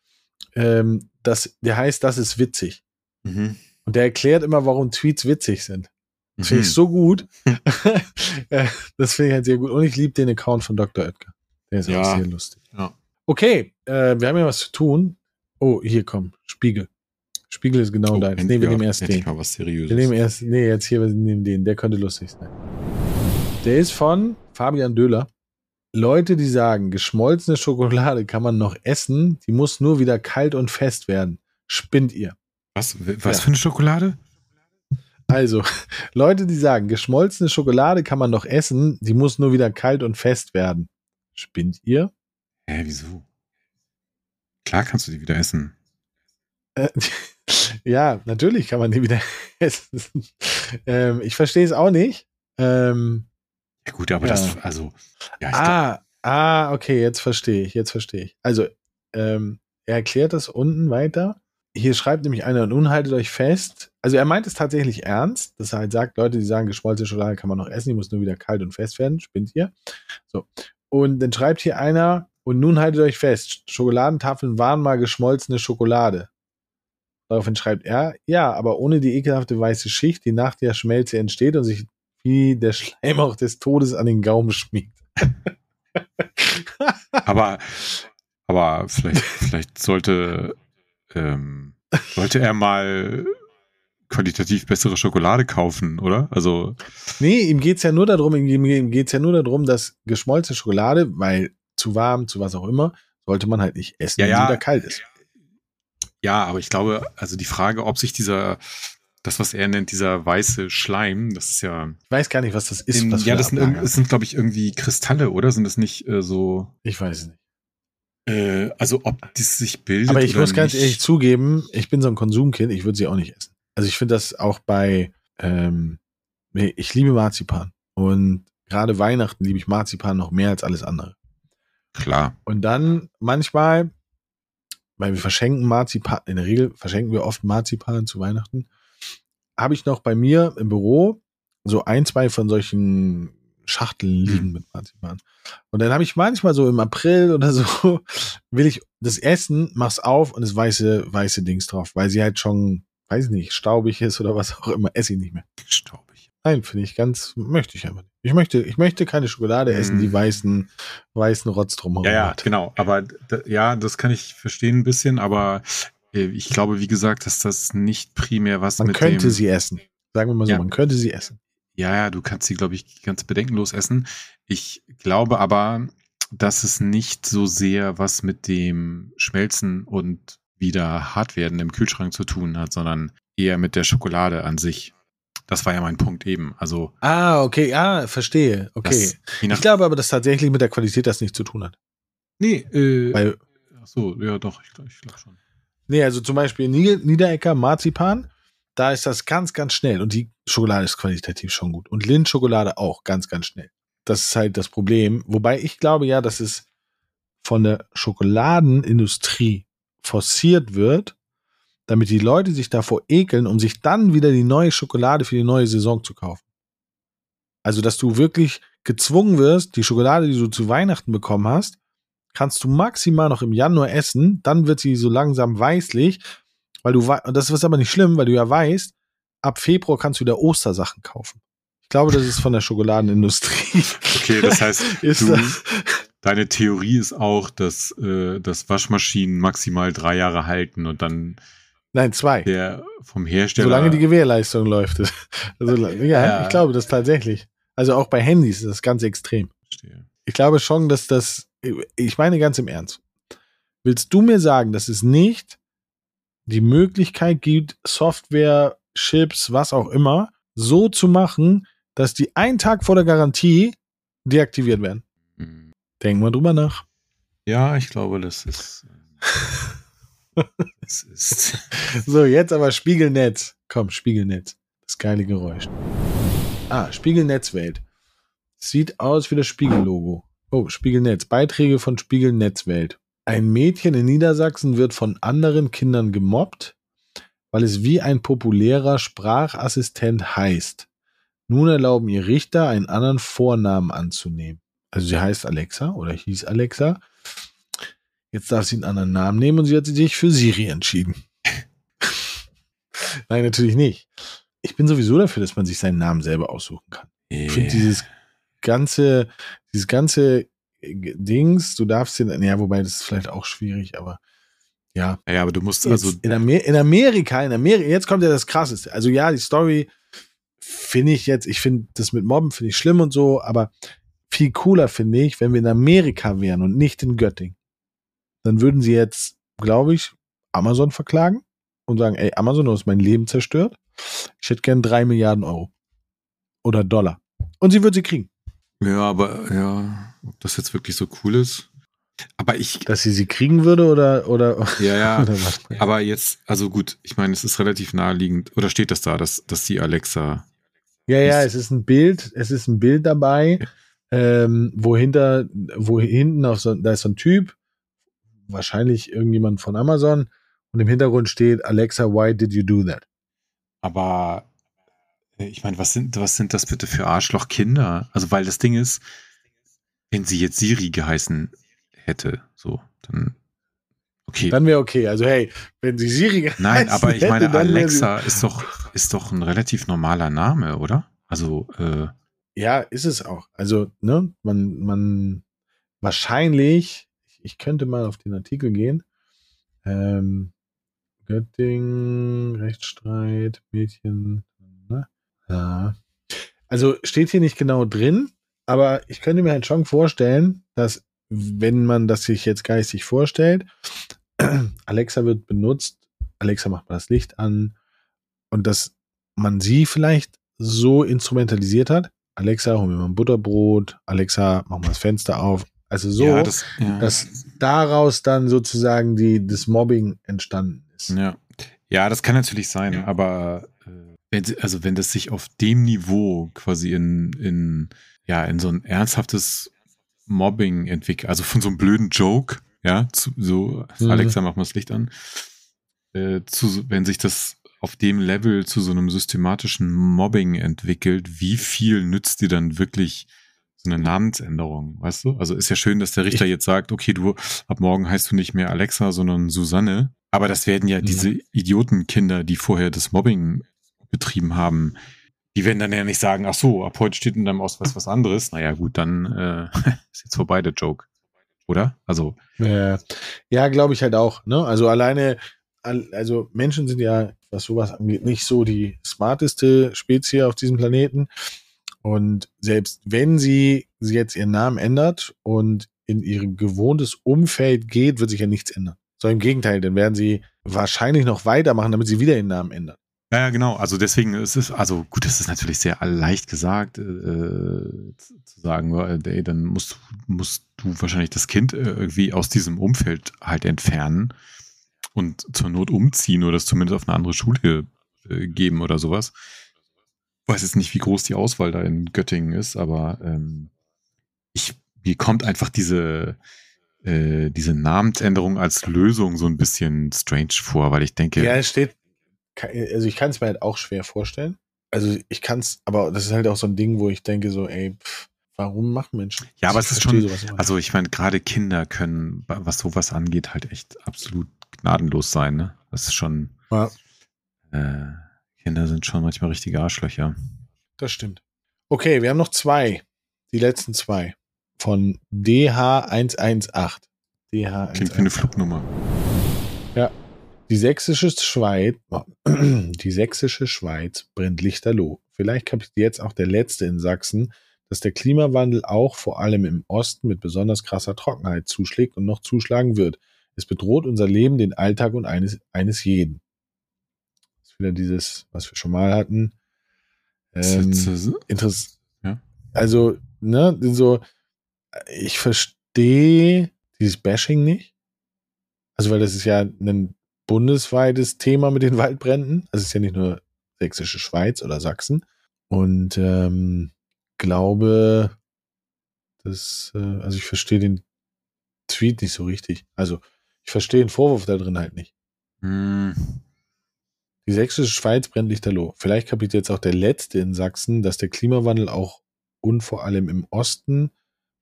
ähm, das, der heißt, das ist witzig. Mhm. Und der erklärt immer, warum Tweets witzig sind. Das finde ich mhm. so gut. Das finde ich halt sehr gut. Und ich liebe den Account von Doktor Oetker. Der ist ja auch sehr lustig. Ja. Okay, äh, wir haben ja was zu tun. Oh, hier, komm, Spiegel. Spiegel ist genau oh, dein. Nee, wir nehmen erst den. Mal was Seriöses. Wir nehmen erst, nee, jetzt hier, wir nehmen den. Der könnte lustig sein. Der ist von Fabian Döhler. Leute, die sagen, geschmolzene Schokolade kann man noch essen, die muss nur wieder kalt und fest werden. Spinnt ihr. Was, was ja. für eine Schokolade? Also, Leute, die sagen, geschmolzene Schokolade kann man noch essen, die muss nur wieder kalt und fest werden. Spinnt ihr? Hä, wieso? Klar kannst du die wieder essen. Äh, Ja, natürlich kann man die wieder essen. ähm, ich verstehe es auch nicht. Ähm, ja gut, aber ja. das, also... Ja, ah, glaub... ah, okay, jetzt verstehe ich, jetzt verstehe ich. Also, ähm, er erklärt das unten weiter. Hier schreibt nämlich einer, und nun haltet euch fest. Also er meint es tatsächlich ernst, dass er halt sagt, Leute, die sagen, geschmolzene Schokolade kann man noch essen, die muss nur wieder kalt und fest werden, spinnt ihr. So. Und dann schreibt hier einer, und nun haltet euch fest, Schokoladentafeln waren mal geschmolzene Schokolade. Daraufhin schreibt er, ja, aber ohne die ekelhafte weiße Schicht, die nach der Schmelze entsteht und sich wie der Schleim auch des Todes an den Gaumen schmiegt. aber aber vielleicht, vielleicht sollte, ähm, sollte er mal qualitativ bessere Schokolade kaufen, oder? Also nee, ihm geht es ja nur darum, ihm geht's ja nur darum, dass geschmolzene Schokolade, weil zu warm, zu was auch immer, sollte man halt nicht essen, ja, wenn ja, sie da kalt ist. Ja, aber ich glaube, also die Frage, ob sich dieser, das, was er nennt, dieser weiße Schleim, das ist ja... Ich weiß gar nicht, was das ist. In, was ja, das sind, das sind, glaube ich, irgendwie Kristalle, oder? Sind das nicht äh, so... Ich weiß es nicht. Äh, also, ob das sich bildet Aber ich oder muss nicht. Ganz ehrlich zugeben, ich bin so ein Konsumkind, ich würde sie auch nicht essen. Also, ich finde das auch bei... Ähm, ich liebe Marzipan. Und gerade Weihnachten liebe ich Marzipan noch mehr als alles andere. Klar. Und dann manchmal... weil wir verschenken Marzipan, in der Regel verschenken wir oft Marzipan zu Weihnachten, habe ich noch bei mir im Büro so ein, zwei von solchen Schachteln liegen mit Marzipan. Und dann habe ich manchmal so im April oder so, will ich das essen, mach's auf und das weiße, weiße Dings drauf, weil sie halt schon, weiß nicht, staubig ist oder was auch immer, esse ich nicht mehr. Staubig. Nein, finde ich ganz, möchte ich einfach nicht. Ich möchte, ich möchte keine Schokolade essen, mm. die weißen, weißen Rotz drumherum. Ja, ja, genau. Aber d- ja, das kann ich verstehen ein bisschen, aber äh, ich glaube, wie gesagt, dass das nicht primär was man mit dem... Man könnte sie essen. Sagen wir mal so, ja. man könnte sie essen. Ja, ja, du kannst sie, glaube ich, ganz bedenkenlos essen. Ich glaube aber, dass es nicht so sehr was mit dem Schmelzen und wieder hart werden im Kühlschrank zu tun hat, sondern eher mit der Schokolade an sich. Das war ja mein Punkt eben. Also ah, okay, ah, verstehe. Okay. Das, ich glaube aber, dass tatsächlich mit der Qualität das nichts zu tun hat. Nee, äh, Weil, ach so, ja doch, ich glaube ich glaub schon. Nee, also zum Beispiel Niederecker Marzipan, da ist das ganz, ganz schnell. Und die Schokolade ist qualitativ schon gut. Und Lindt-Schokolade auch ganz, ganz schnell. Das ist halt das Problem. Wobei ich glaube ja, dass es von der Schokoladenindustrie forciert wird, damit die Leute sich davor ekeln, um sich dann wieder die neue Schokolade für die neue Saison zu kaufen. Also, dass du wirklich gezwungen wirst, die Schokolade, die du zu Weihnachten bekommen hast, kannst du maximal noch im Januar essen, dann wird sie so langsam weißlich, weil du, und das ist aber nicht schlimm, weil du ja weißt, ab Februar kannst du wieder Ostersachen kaufen. Ich glaube, das ist von der Schokoladenindustrie. Okay, das heißt, du, das? deine Theorie ist auch, dass, äh, dass Waschmaschinen maximal drei Jahre halten und dann Nein, zwei. Der vom Hersteller. Solange die Gewährleistung läuft. Also, ja, ja, ich glaube das tatsächlich. Also auch bei Handys ist das ganz extrem. Verstehe. Ich glaube schon, dass das, ich meine ganz im Ernst, willst du mir sagen, dass es nicht die Möglichkeit gibt, Software, Chips, was auch immer, so zu machen, dass die einen Tag vor der Garantie deaktiviert werden. Mhm. Denken wir drüber nach. Ja, ich glaube, das ist. das ist. So, jetzt aber Spiegelnetz. Komm, Spiegelnetz. Das geile Geräusch. Ah, Spiegelnetzwelt. Sieht aus wie das Spiegellogo. Oh, Spiegelnetz. Beiträge von Spiegelnetzwelt. Ein Mädchen in Niedersachsen wird von anderen Kindern gemobbt, weil es wie ein populärer Sprachassistent heißt. Nun erlauben ihr Richter, einen anderen Vornamen anzunehmen. Also sie heißt Alexa oder hieß Alexa. Jetzt darf sie einen anderen Namen nehmen und sie hat sich für Siri entschieden. Nein, natürlich nicht. Ich bin sowieso dafür, dass man sich seinen Namen selber aussuchen kann. Yeah. Ich finde dieses ganze, dieses ganze Dings, du darfst den, ja, wobei das ist vielleicht auch schwierig, aber ja. Ja, aber du musst jetzt also. In, Amer- in Amerika, in Amerika, jetzt kommt ja das Krasseste. Also ja, die Story finde ich jetzt, ich finde das mit Mobben finde ich schlimm und so, aber viel cooler finde ich, wenn wir in Amerika wären und nicht in Göttingen. Dann würden sie jetzt, glaube ich, Amazon verklagen und sagen, ey, Amazon, du hast mein Leben zerstört. Ich hätte gern drei Milliarden Euro. Oder Dollar. Und sie würden sie kriegen. Ja, aber ja, ob das jetzt wirklich so cool ist. Aber ich, dass sie sie kriegen würde oder oder ja ja oder was? Aber jetzt, also gut, ich meine, es ist relativ naheliegend, oder steht das da, dass dass sie Alexa ja ist? Ja, es ist ein Bild es ist ein Bild dabei, ähm, wo hinter wo hinten auf so, da ist so ein Typ, wahrscheinlich irgendjemand von Amazon, und im Hintergrund steht Alexa, why did you do that? Aber ich meine, was sind was sind das bitte für Arschlochkinder? Also, weil das Ding ist, wenn sie jetzt Siri geheißen hätte, so, dann okay. Dann wäre okay. Also hey, wenn sie Siri Nein, aber ich meine, hätte, Alexa ist doch, ist doch ein relativ normaler Name, oder? Also, äh, ja, ist es auch. Also, ne, man, man wahrscheinlich, ich könnte mal auf den Artikel gehen. Ähm, Göttingen, Rechtsstreit, Mädchen, ne? Ja. Also steht hier nicht genau drin, aber ich könnte mir halt schon vorstellen, dass, wenn man das sich jetzt geistig vorstellt, Alexa wird benutzt, Alexa macht mal das Licht an, und dass man sie vielleicht so instrumentalisiert hat, Alexa, hol mir mal ein Butterbrot, Alexa, mach mal das Fenster auf, also so, ja, das, ja. dass daraus dann sozusagen die, das Mobbing entstanden ist. Ja, ja, das kann natürlich sein, ja. aber wenn, also wenn das sich auf dem Niveau quasi in, in, ja, in so ein ernsthaftes Mobbing entwickelt, also von so einem blöden Joke, ja, zu, so, mhm. Alexa, mach mal das Licht an, äh, zu, wenn sich das auf dem Level zu so einem systematischen Mobbing entwickelt, wie viel nützt dir dann wirklich so eine Namensänderung, weißt du? Also ist ja schön, dass der Richter ich jetzt sagt, okay, du, ab morgen heißt du nicht mehr Alexa, sondern Susanne, aber das werden ja mhm. diese Idiotenkinder, die vorher das Mobbing betrieben haben, die werden dann ja nicht sagen, ach so, ab heute steht in deinem Ausweis was anderes. Naja, gut, dann äh, ist jetzt vorbei der Joke, oder? Also äh, ja, glaube ich halt auch. Ne? Also alleine, also Menschen sind ja, was sowas angeht, nicht so die smarteste Spezies auf diesem Planeten. Und selbst wenn sie, sie jetzt ihren Namen ändert und in ihr gewohntes Umfeld geht, wird sich ja nichts ändern. So, im Gegenteil, dann werden sie wahrscheinlich noch weitermachen, damit sie wieder den Namen ändern. Ja, genau. Also deswegen ist es, also gut, das ist natürlich sehr leicht gesagt, äh, zu sagen, ey, dann musst, musst du wahrscheinlich das Kind irgendwie aus diesem Umfeld halt entfernen und zur Not umziehen oder es zumindest auf eine andere Schule äh, geben oder sowas. Ich weiß jetzt nicht, wie groß die Auswahl da in Göttingen ist, aber ähm, ich, mir kommt einfach diese, äh, diese Namensänderung als Lösung so ein bisschen strange vor, weil ich denke... Ja, es steht... Also ich kann es mir halt auch schwer vorstellen. Also ich kann es, aber das ist halt auch so ein Ding, wo ich denke so, ey, pff, warum machen Menschen? Ja, aber es ist schon, also ich meine, gerade Kinder können, was sowas angeht, halt echt absolut gnadenlos sein, ne? Das ist schon, ja. äh, Kinder sind schon manchmal richtige Arschlöcher. Das stimmt. Okay, wir haben noch zwei, die letzten zwei von D H eins eins acht. D H eins eins acht. Klingt wie eine Flugnummer. Ja. Die Sächsische Schweiz, die Sächsische Schweiz brennt lichterloh. Vielleicht kapiert jetzt auch der Letzte in Sachsen, dass der Klimawandel auch vor allem im Osten mit besonders krasser Trockenheit zuschlägt und noch zuschlagen wird. Es bedroht unser Leben, den Alltag und eines, eines jeden. Das ist wieder dieses, was wir schon mal hatten. Ähm, Interess- ja. Also, ne, so, ich verstehe dieses Bashing nicht. Also, weil das ist ja ein bundesweites Thema mit den Waldbränden. Also es ist ja nicht nur Sächsische Schweiz oder Sachsen. Und ähm, glaube, dass, äh, also ich verstehe den Tweet nicht so richtig. Also ich verstehe den Vorwurf da drin halt nicht. Mm. Die Sächsische Schweiz brennt lichterloh. Vielleicht kapiert jetzt auch der Letzte in Sachsen, dass der Klimawandel auch und vor allem im Osten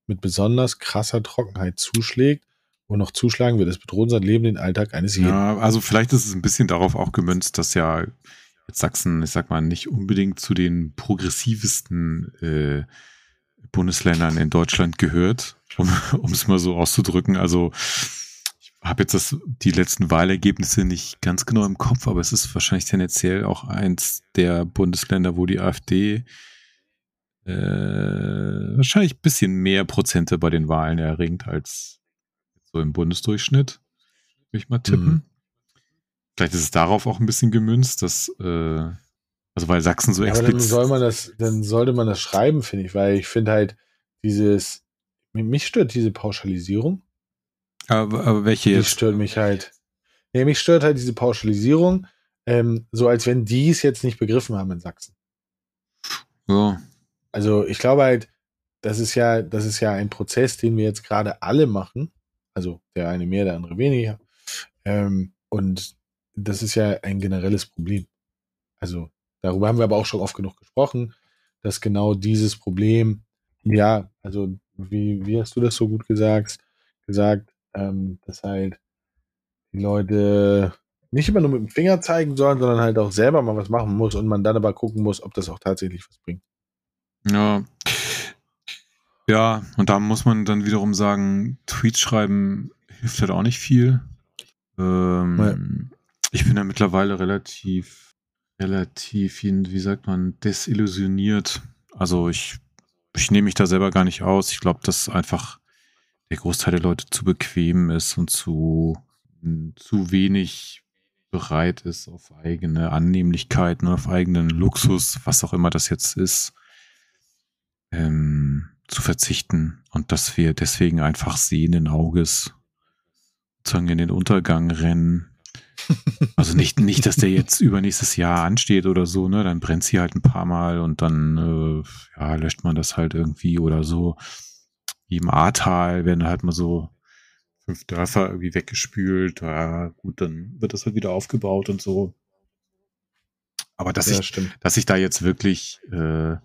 mit besonders krasser Trockenheit zuschlägt und noch zuschlagen wird. Es bedroht unser Leben, den Alltag eines jeden. Ja, also vielleicht ist es ein bisschen darauf auch gemünzt, dass ja jetzt Sachsen, ich sag mal, nicht unbedingt zu den progressivsten äh, Bundesländern in Deutschland gehört, um es mal so auszudrücken. Also ich habe jetzt das, die letzten Wahlergebnisse nicht ganz genau im Kopf, aber es ist wahrscheinlich tendenziell auch eins der Bundesländer, wo die AfD äh, wahrscheinlich ein bisschen mehr Prozente bei den Wahlen erringt als so im Bundesdurchschnitt, würde ich mal tippen. Mhm. Vielleicht ist es darauf auch ein bisschen gemünzt, dass, äh, also weil Sachsen so explizit... Aber dann, soll man das, dann sollte man das schreiben, finde ich, weil ich finde halt dieses, mich stört diese Pauschalisierung. Aber, aber welche jetzt? Die stört mich halt. Nee, mich stört halt diese Pauschalisierung, ähm, so als wenn die es jetzt nicht begriffen haben in Sachsen. Ja. Also ich glaube halt, das ist ja, das ist ja ein Prozess, den wir jetzt gerade alle machen. Also der eine mehr, der andere weniger. Ähm, und das ist ja ein generelles Problem. Also darüber haben wir aber auch schon oft genug gesprochen, dass genau dieses Problem, ja, also wie, wie hast du das so gut gesagt, gesagt, ähm, dass halt die Leute nicht immer nur mit dem Finger zeigen sollen, sondern halt auch selber mal was machen muss und man dann aber gucken muss, ob das auch tatsächlich was bringt. Ja. Ja, und da muss man dann wiederum sagen, Tweets schreiben hilft halt auch nicht viel. Ähm, ja. Ich bin da mittlerweile relativ, relativ, wie sagt man, desillusioniert. Also ich, ich nehme mich da selber gar nicht aus. Ich glaube, dass einfach der Großteil der Leute zu bequem ist und zu, zu wenig bereit ist auf eigene Annehmlichkeiten, auf eigenen Luxus, was auch immer das jetzt ist, ähm, zu verzichten und dass wir deswegen einfach sehenden Auges sozusagen in den Untergang rennen. Also nicht, nicht, dass der jetzt übernächstes Jahr ansteht oder so, ne? Dann brennt sie halt ein paar Mal und dann äh, ja, löscht man das halt irgendwie oder so. Wie im Ahrtal werden halt mal so fünf Dörfer irgendwie weggespült. Ja, gut, dann wird das halt wieder aufgebaut und so. Aber dass, ja, ich, dass ich da jetzt wirklich äh,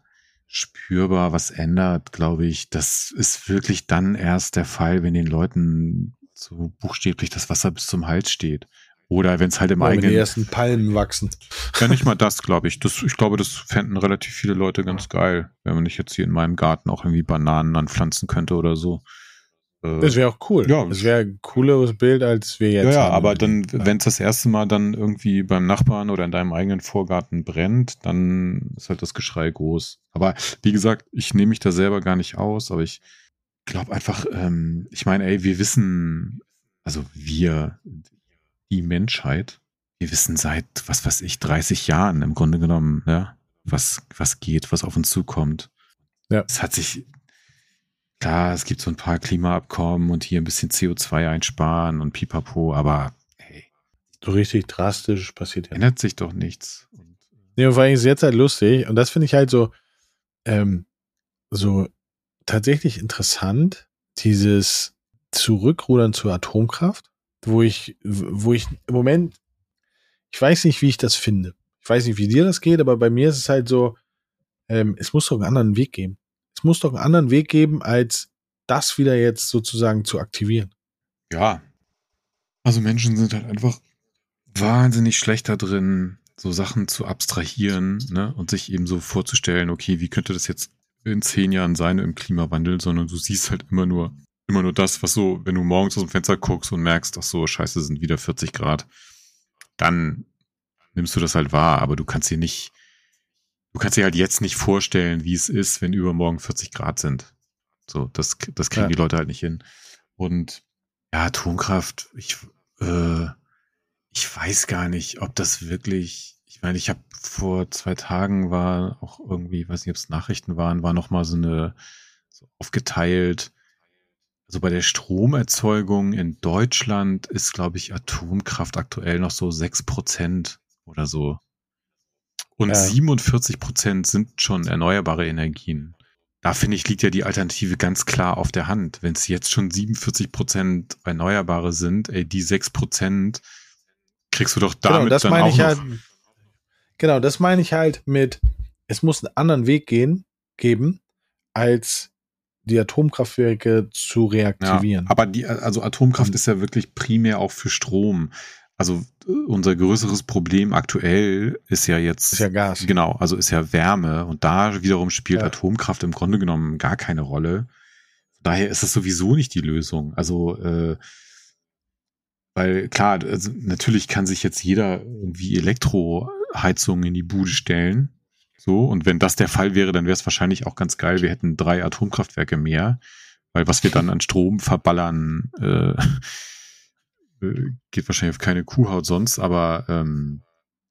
spürbar was ändert, glaube ich, das ist wirklich dann erst der Fall, wenn den Leuten so buchstäblich das Wasser bis zum Hals steht. Oder wenn es halt im ja, eigenen... Wenn die ersten Palmen wachsen. Ja, nicht mal das, glaube ich. Das, ich glaube, das fänden relativ viele Leute ganz geil, wenn man nicht jetzt hier in meinem Garten auch irgendwie Bananen anpflanzen könnte oder so. Äh, das wäre auch cool. Ja. Das wäre ein cooleres Bild, als wir jetzt ja, haben. Ja, aber dann, wenn es das erste Mal dann irgendwie beim Nachbarn oder in deinem eigenen Vorgarten brennt, dann ist halt das Geschrei groß. Aber wie gesagt, ich nehme mich da selber gar nicht aus, aber ich glaube einfach, ähm, ich meine, ey, wir wissen, also wir, die Menschheit, wir wissen seit, was weiß ich, dreißig Jahren im Grunde genommen, ne? was, was geht, was auf uns zukommt. Ja. Es hat sich, klar, es gibt so ein paar Klimaabkommen und hier ein bisschen C O zwei einsparen und pipapo, aber hey. So richtig drastisch passiert ja. Ändert sich doch nichts. Nee, und vor allem ist jetzt halt lustig und das finde ich halt so, ähm, so tatsächlich interessant, dieses Zurückrudern zur Atomkraft, wo ich, wo ich im Moment, ich weiß nicht, wie ich das finde. Ich weiß nicht, wie dir das geht, aber bei mir ist es halt so, ähm, es muss doch einen anderen Weg geben. Es muss doch einen anderen Weg geben, als das wieder jetzt sozusagen zu aktivieren. Ja. Also Menschen sind halt einfach wahnsinnig schlecht da drin, so Sachen zu abstrahieren, ne? Und sich eben so vorzustellen, okay, wie könnte das jetzt in zehn Jahren sein im Klimawandel, sondern du siehst halt immer nur, immer nur das, was so, wenn du morgens aus dem Fenster guckst und merkst, ach so, scheiße, sind wieder vierzig Grad, dann nimmst du das halt wahr, aber du kannst dir nicht, du kannst dir halt jetzt nicht vorstellen, wie es ist, wenn übermorgen vierzig Grad sind. So, das, das kriegen ja die Leute halt nicht hin. Und ja, Atomkraft, ich, äh, ich weiß gar nicht, ob das wirklich, ich meine, ich habe vor zwei Tagen war auch irgendwie, weiß nicht, ob es Nachrichten waren, war nochmal so eine, so aufgeteilt, also bei der Stromerzeugung in Deutschland ist, glaube ich, Atomkraft aktuell noch so sechs Prozent oder so. Und ja. siebenundvierzig Prozent sind schon erneuerbare Energien. Da, finde ich, liegt ja die Alternative ganz klar auf der Hand. Wenn es jetzt schon siebenundvierzig Prozent Erneuerbare sind, ey, die sechs Prozent kriegst du doch damit genau, dann auch noch. Halt, genau, das meine ich halt mit, es muss einen anderen Weg gehen, geben, als die Atomkraftwerke zu reaktivieren. Ja, aber die, also Atomkraft und ist ja wirklich primär auch für Strom. Also unser größeres Problem aktuell ist ja jetzt, ist ja Gas. Genau, also ist ja Wärme und da wiederum spielt ja Atomkraft im Grunde genommen gar keine Rolle. Daher ist das sowieso nicht die Lösung. Also äh, weil klar, also natürlich kann sich jetzt jeder irgendwie Elektroheizungen in die Bude stellen. So, und wenn das der Fall wäre, dann wäre es wahrscheinlich auch ganz geil, wir hätten drei Atomkraftwerke mehr, weil was wir dann an Strom verballern, äh, äh, geht wahrscheinlich auf keine Kuhhaut sonst, aber ähm,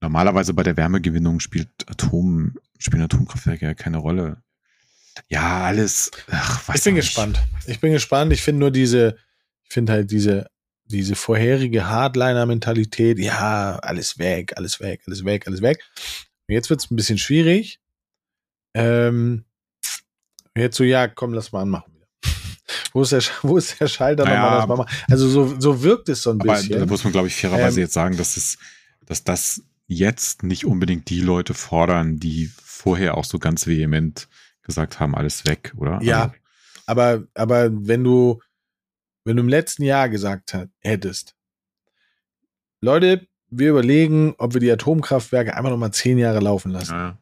normalerweise bei der Wärmegewinnung spielt Atom, spielen Atomkraftwerke ja keine Rolle. Ja, alles. Ach, weiß ich bin gespannt. Ich bin gespannt. Ich finde nur diese, ich finde halt diese, diese vorherige Hardliner-Mentalität, ja, alles weg, alles weg, alles weg, alles weg. Jetzt wird es ein bisschen schwierig. Ähm, jetzt so, ja, komm, lass mal anmachen. Wo ist der, wo ist der Schalter naja, nochmal? Mal also so, so wirkt es so ein aber bisschen. Da muss man, glaube ich, fairerweise ähm, jetzt sagen, dass, es, dass das jetzt nicht unbedingt die Leute fordern, die vorher auch so ganz vehement gesagt haben, alles weg, oder? Ja, also, aber, aber wenn du, wenn du im letzten Jahr gesagt hättest, Leute, wir überlegen, ob wir die Atomkraftwerke einfach nochmal zehn Jahre laufen lassen. Ja.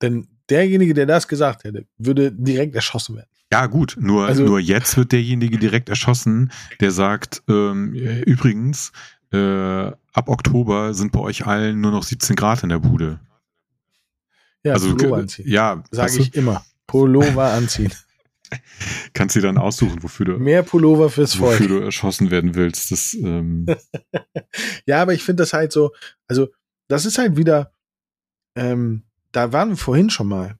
Denn derjenige, der das gesagt hätte, würde direkt erschossen werden. Ja gut, nur, also, nur jetzt wird derjenige direkt erschossen, der sagt, ähm, übrigens, äh, ab Oktober sind bei euch allen nur noch siebzehn Grad in der Bude. Ja, also, Pullover anziehen. Ja, sage ich immer. Pullover anziehen. Kannst du dann aussuchen, wofür du mehr Pullover fürs Volk, wofür du erschossen werden willst. Das, ähm ja, aber ich finde das halt so, also das ist halt wieder, ähm, da waren wir vorhin schon mal.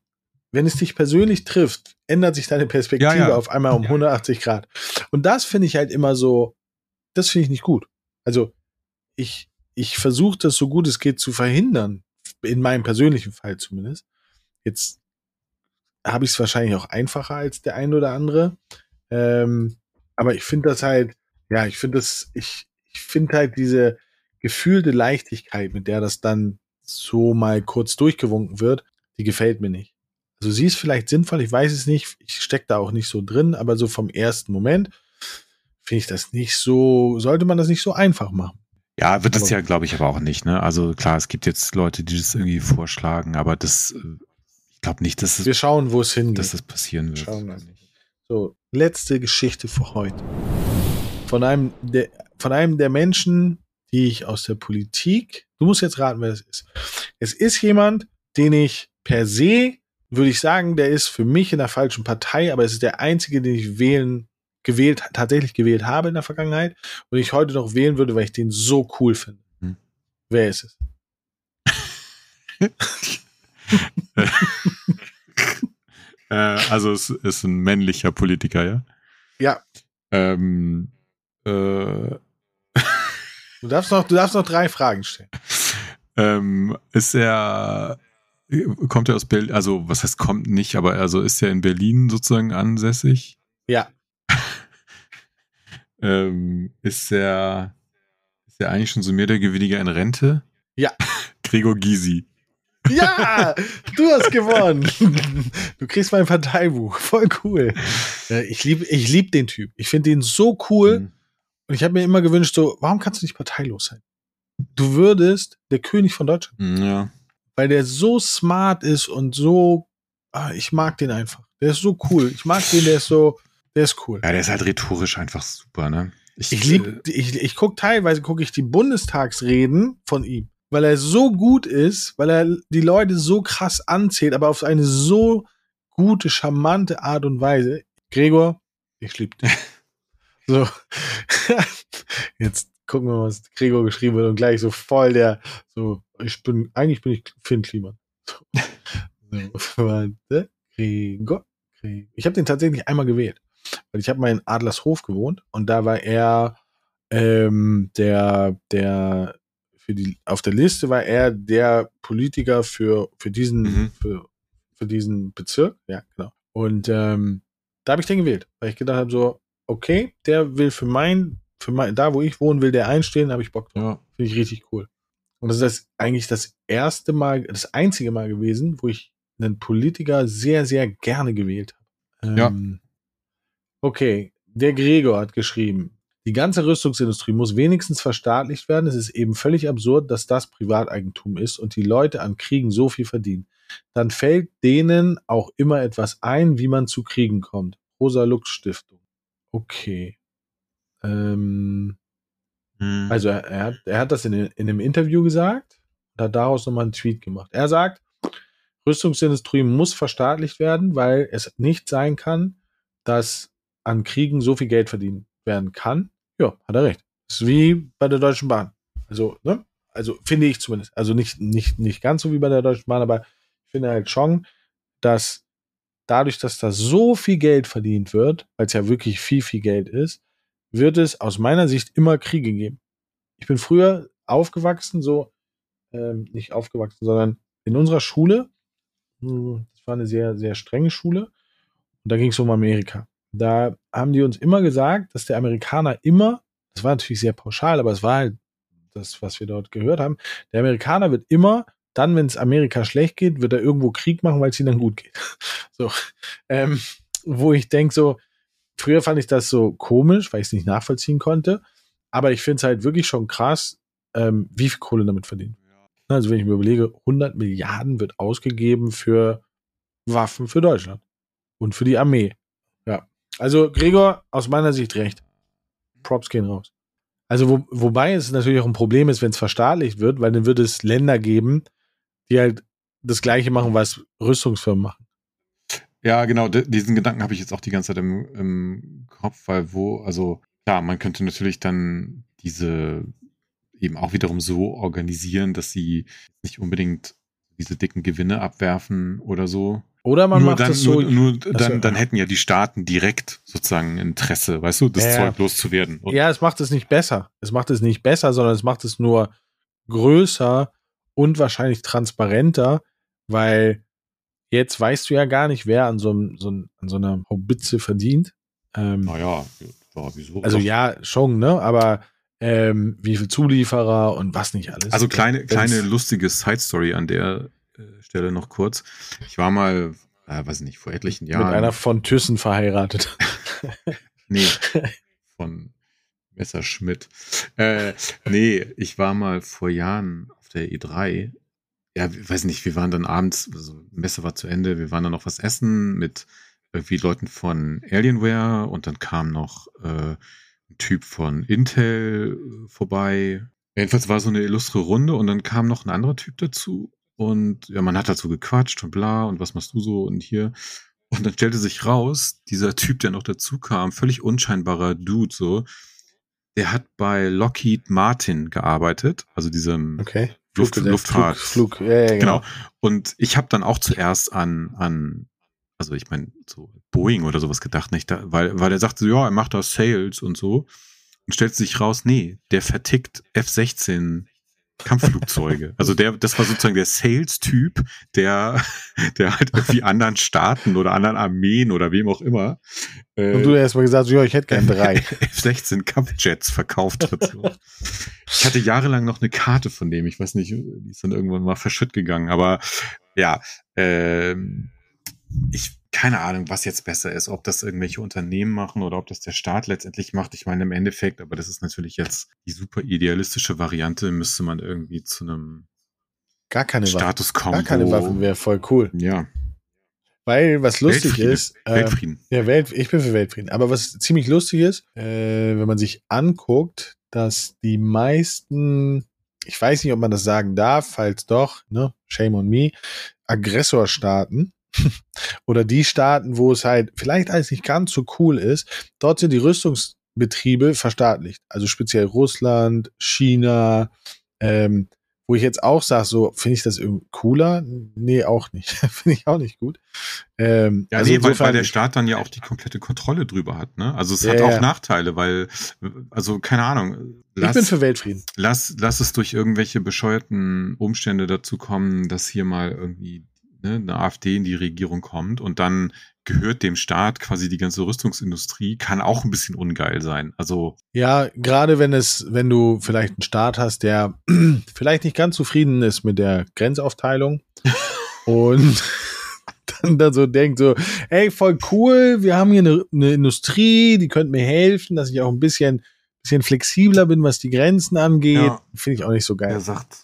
Wenn es dich persönlich trifft, ändert sich deine Perspektive ja, ja. auf einmal um ja. hundertachtzig Grad. Und das finde ich halt immer so, das finde ich nicht gut. Also ich, ich versuche das so gut es geht zu verhindern, in meinem persönlichen Fall zumindest. Jetzt habe ich es wahrscheinlich auch einfacher als der ein oder andere. Ähm, aber ich finde das halt, ja, ich finde das, ich, ich finde halt diese gefühlte Leichtigkeit, mit der das dann so mal kurz durchgewunken wird, die gefällt mir nicht. Also sie ist vielleicht sinnvoll, ich weiß es nicht, ich stecke da auch nicht so drin, aber so vom ersten Moment finde ich das nicht so, sollte man das nicht so einfach machen. Ja, wird es ja, glaube ich, aber auch nicht, ne? Also klar, es gibt jetzt Leute, die das irgendwie vorschlagen, aber das Ich glaube nicht, dass es, wir schauen, wo es hingeht. Dass das passieren wird. Schauen wir nicht. So, letzte Geschichte für heute. Von einem, der, von einem der Menschen, die ich aus der Politik. Du musst jetzt raten, wer das ist. Es ist jemand, den ich per se würde ich sagen, der ist für mich in der falschen Partei, aber es ist der einzige, den ich wählen, gewählt, tatsächlich gewählt habe in der Vergangenheit und ich heute noch wählen würde, weil ich den so cool finde. Hm. Wer ist es? äh, also es ist ein männlicher Politiker, ja? Ja. Ähm, äh, du, darfst noch, du darfst noch drei Fragen stellen. Ähm, ist er... Kommt er aus Berlin, also was heißt kommt nicht, aber also ist er in Berlin sozusagen ansässig? Ja. ähm, ist er ist er eigentlich schon so mehr der Gewinniger in Rente? Ja. Gregor Gysi. Ja, du hast gewonnen. Du kriegst mein Parteibuch, voll cool. Ich liebe ich lieb den Typ, ich finde den so cool mhm. und ich habe mir immer gewünscht, so, warum kannst du nicht parteilos sein? Du würdest der König von Deutschland. Ja. Weil der so smart ist und so, ah, ich mag den einfach. Der ist so cool. Ich mag den, der ist so, der ist cool. Ja, der ist halt rhetorisch einfach super, ne? Ich, ich liebe, ich, ich gucke teilweise, gucke ich die Bundestagsreden von ihm, weil er so gut ist, weil er die Leute so krass anzählt, aber auf eine so gute, charmante Art und Weise. Gregor, ich liebe dich. So, jetzt gucken wir mal, was Gregor geschrieben hat und gleich so voll der, so, ich bin, eigentlich bin ich Finn Kliman. So, Gregor, Gregor. Ich habe den tatsächlich einmal gewählt, weil ich habe mal in Adlershof gewohnt und da war er ähm, der, der für die, auf der Liste war er der Politiker für, für diesen, mhm. für, für diesen Bezirk, ja, genau. Und ähm, da habe ich den gewählt, weil ich gedacht habe so, okay, der will für mein Für mein, da, wo ich wohnen will, der einstehen, habe ich Bock drauf. Ja. Finde ich richtig cool. Und das ist das, eigentlich das erste Mal, das einzige Mal gewesen, wo ich einen Politiker sehr, sehr gerne gewählt habe. Ähm, ja. Okay, der Gregor hat geschrieben, die ganze Rüstungsindustrie muss wenigstens verstaatlicht werden. Es ist eben völlig absurd, dass das Privateigentum ist und die Leute an Kriegen so viel verdienen. Dann fällt denen auch immer etwas ein, wie man zu Kriegen kommt. Rosa-Lux-Stiftung. Okay. Also er, er, hat, er hat das in, in einem Interview gesagt und hat daraus nochmal einen Tweet gemacht. Er sagt, Rüstungsindustrie muss verstaatlicht werden, weil es nicht sein kann, dass an Kriegen so viel Geld verdient werden kann. Ja, hat er recht. Das ist wie bei der Deutschen Bahn. Also, ne? Also finde ich zumindest. Also nicht, nicht, nicht ganz so wie bei der Deutschen Bahn, aber ich finde halt schon, dass dadurch, dass da so viel Geld verdient wird, weil es ja wirklich viel, viel Geld ist, wird es aus meiner Sicht immer Kriege geben. Ich bin früher aufgewachsen, so, ähm, nicht aufgewachsen, sondern in unserer Schule, das war eine sehr, sehr strenge Schule, und da ging es um Amerika. Da haben die uns immer gesagt, dass der Amerikaner immer, das war natürlich sehr pauschal, aber es war halt das, was wir dort gehört haben, der Amerikaner wird immer, dann, wenn es Amerika schlecht geht, wird er irgendwo Krieg machen, weil es ihnen dann gut geht. So, ähm, wo ich denke so, früher fand ich das so komisch, weil ich es nicht nachvollziehen konnte. Aber ich finde es halt wirklich schon krass, ähm, wie viel Kohle damit verdienen. Ja. Also wenn ich mir überlege, hundert Milliarden wird ausgegeben für Waffen für Deutschland und für die Armee. Ja. Also Gregor, aus meiner Sicht recht. Props gehen raus. Also wo, wobei es natürlich auch ein Problem ist, wenn es verstaatlicht wird, weil dann wird es Länder geben, die halt das Gleiche machen, was Rüstungsfirmen machen. Ja, genau, diesen Gedanken habe ich jetzt auch die ganze Zeit im, im Kopf, weil wo, also klar, man könnte natürlich dann diese eben auch wiederum so organisieren, dass sie nicht unbedingt diese dicken Gewinne abwerfen oder so. Oder man nur macht dann, das so. Nur, nur dann, so. Dann hätten ja die Staaten direkt sozusagen Interesse, weißt du, das ja, Zeug loszuwerden. Und ja, es macht es nicht besser. Es macht es nicht besser, sondern es macht es nur größer und wahrscheinlich transparenter, weil jetzt weißt du ja gar nicht, wer an so, einem, so, einem, an so einer Haubitze verdient. Ähm, naja, ja, wieso? Also ja, schon, ne? Aber ähm, wie viel Zulieferer und was nicht alles. Also kleine, das, kleine lustige Side-Story an der äh, Stelle noch kurz. Ich war mal, äh, weiß nicht, vor etlichen Jahren. Mit einer von Thyssen verheiratet. Nee, von Messerschmidt. Äh, nee, ich war mal vor Jahren auf der E drei. Ja, ich weiß nicht, wir waren dann abends, also Messe war zu Ende, wir waren dann noch was essen mit irgendwie Leuten von Alienware und dann kam noch äh, ein Typ von Intel vorbei. Jedenfalls war so eine illustre Runde und dann kam noch ein anderer Typ dazu Und ja, man hat dazu gequatscht und bla und was machst du so und hier. Und dann stellte sich raus, dieser Typ, der noch dazu kam, völlig unscheinbarer Dude so, der hat bei Lockheed Martin gearbeitet, also diesem okay. Luft, Luftfahrt. Flug, Flug. Ja, ja, genau. genau. Und ich habe dann auch zuerst an, an also ich meine, so Boeing oder sowas gedacht, nicht? Da, weil, weil er sagte so, ja, er macht da Sales und so. Und stellt sich raus, nee, der vertickt F sechzehn Kampfflugzeuge. Also der, das war sozusagen der Sales-Typ, der, der halt irgendwie anderen Staaten oder anderen Armeen oder wem auch immer. Äh, und du hast erstmal gesagt, ja, ich hätte gern drei. F sechzehn Kampfjets verkauft hat. So. Ich hatte jahrelang noch eine Karte von dem, ich weiß nicht, die ist dann irgendwann mal verschütt gegangen, aber ja, ähm, ich, keine Ahnung, was jetzt besser ist, ob das irgendwelche Unternehmen machen oder ob das der Staat letztendlich macht. Ich meine, im Endeffekt, aber das ist natürlich jetzt die super idealistische Variante, müsste man irgendwie zu einem gar keine Status Waffen. kommen. Gar keine Waffen wäre voll cool. Ja. Weil, was lustig ist, äh, Weltfrieden. Ja, Welt, ich bin für Weltfrieden. Aber was ziemlich lustig ist, äh, wenn man sich anguckt, dass die meisten, ich weiß nicht, ob man das sagen darf, falls doch, ne, shame on me, Aggressorstaaten, oder die Staaten, wo es halt vielleicht alles nicht ganz so cool ist, dort sind die Rüstungsbetriebe verstaatlicht. Also speziell Russland, China, ähm, wo ich jetzt auch sage, so, finde ich das irgendwie cooler? Nee, auch nicht. Finde ich auch nicht gut. Ähm, ja, also nee, weil, weil der Staat dann ja auch die komplette Kontrolle drüber hat, ne? Also es ja, hat auch ja. Nachteile, weil, also keine Ahnung. Lass, ich bin für Weltfrieden. Lass, lass es durch irgendwelche bescheuerten Umstände dazu kommen, dass hier mal irgendwie eine AfD in die Regierung kommt und dann gehört dem Staat quasi die ganze Rüstungsindustrie, kann auch ein bisschen ungeil sein. Also ja, gerade wenn es, wenn du vielleicht einen Staat hast, der vielleicht nicht ganz zufrieden ist mit der Grenzaufteilung und dann, dann so denkt so, ey, voll cool, wir haben hier eine, eine Industrie, die könnte mir helfen, dass ich auch ein bisschen, bisschen flexibler bin, was die Grenzen angeht. Ja, finde ich auch nicht so geil. Er sagt,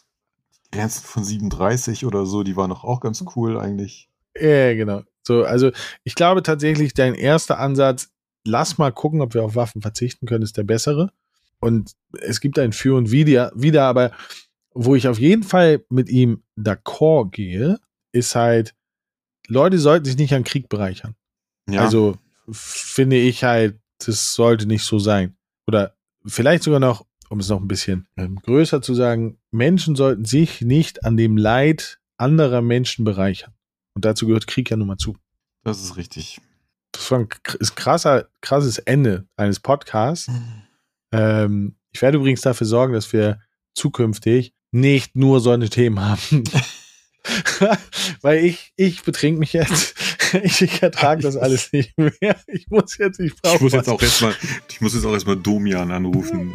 Grenzen von siebenunddreißig oder so, die waren doch auch ganz cool eigentlich. Ja, genau. So, also ich glaube tatsächlich, dein erster Ansatz, lass mal gucken, ob wir auf Waffen verzichten können, ist der bessere. Und es gibt ein Für und Wider, wieder, aber wo ich auf jeden Fall mit ihm d'accord gehe, ist halt, Leute sollten sich nicht an Krieg bereichern. Ja. Also finde ich halt, das sollte nicht so sein. Oder vielleicht sogar noch, um es noch ein bisschen größer zu sagen, Menschen sollten sich nicht an dem Leid anderer Menschen bereichern. Und dazu gehört Krieg ja nun mal zu. Das ist richtig. Das war ein krasser, krasses Ende eines Podcasts. Mhm. Ähm, ich werde übrigens dafür sorgen, dass wir zukünftig nicht nur solche Themen haben. Weil ich, ich betrink mich jetzt. Ich, ich ertrage das alles nicht mehr. Ich muss jetzt nicht brauchen. Ich muss jetzt auch erstmal, ich muss jetzt auch erstmal Domian anrufen.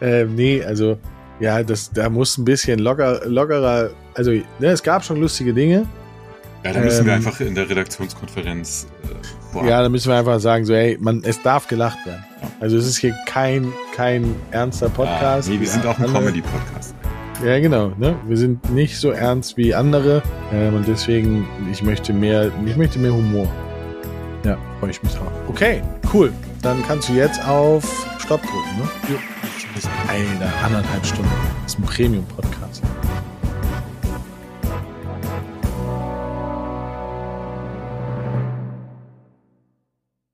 ähm, nee, also, ja, das, da muss ein bisschen locker, lockerer, also, ne, es gab schon lustige Dinge. Ja, da müssen ähm, wir einfach in der Redaktionskonferenz äh, ja, da müssen wir einfach sagen, so, hey, man, es darf gelacht werden. Also, es ist hier kein, kein ernster Podcast. Ja, nee, wir sind auch ein alle. Comedy-Podcast. Ja, genau. Ne? Wir sind nicht so ernst wie andere ähm, und deswegen, ich möchte mehr, ich möchte mehr Humor. Ja, freue ich mich drauf. Okay, cool. Dann kannst du jetzt auf Stopp drücken, ne? Jo. Alter, anderthalb Stunden. Das ist ein Premium-Podcast.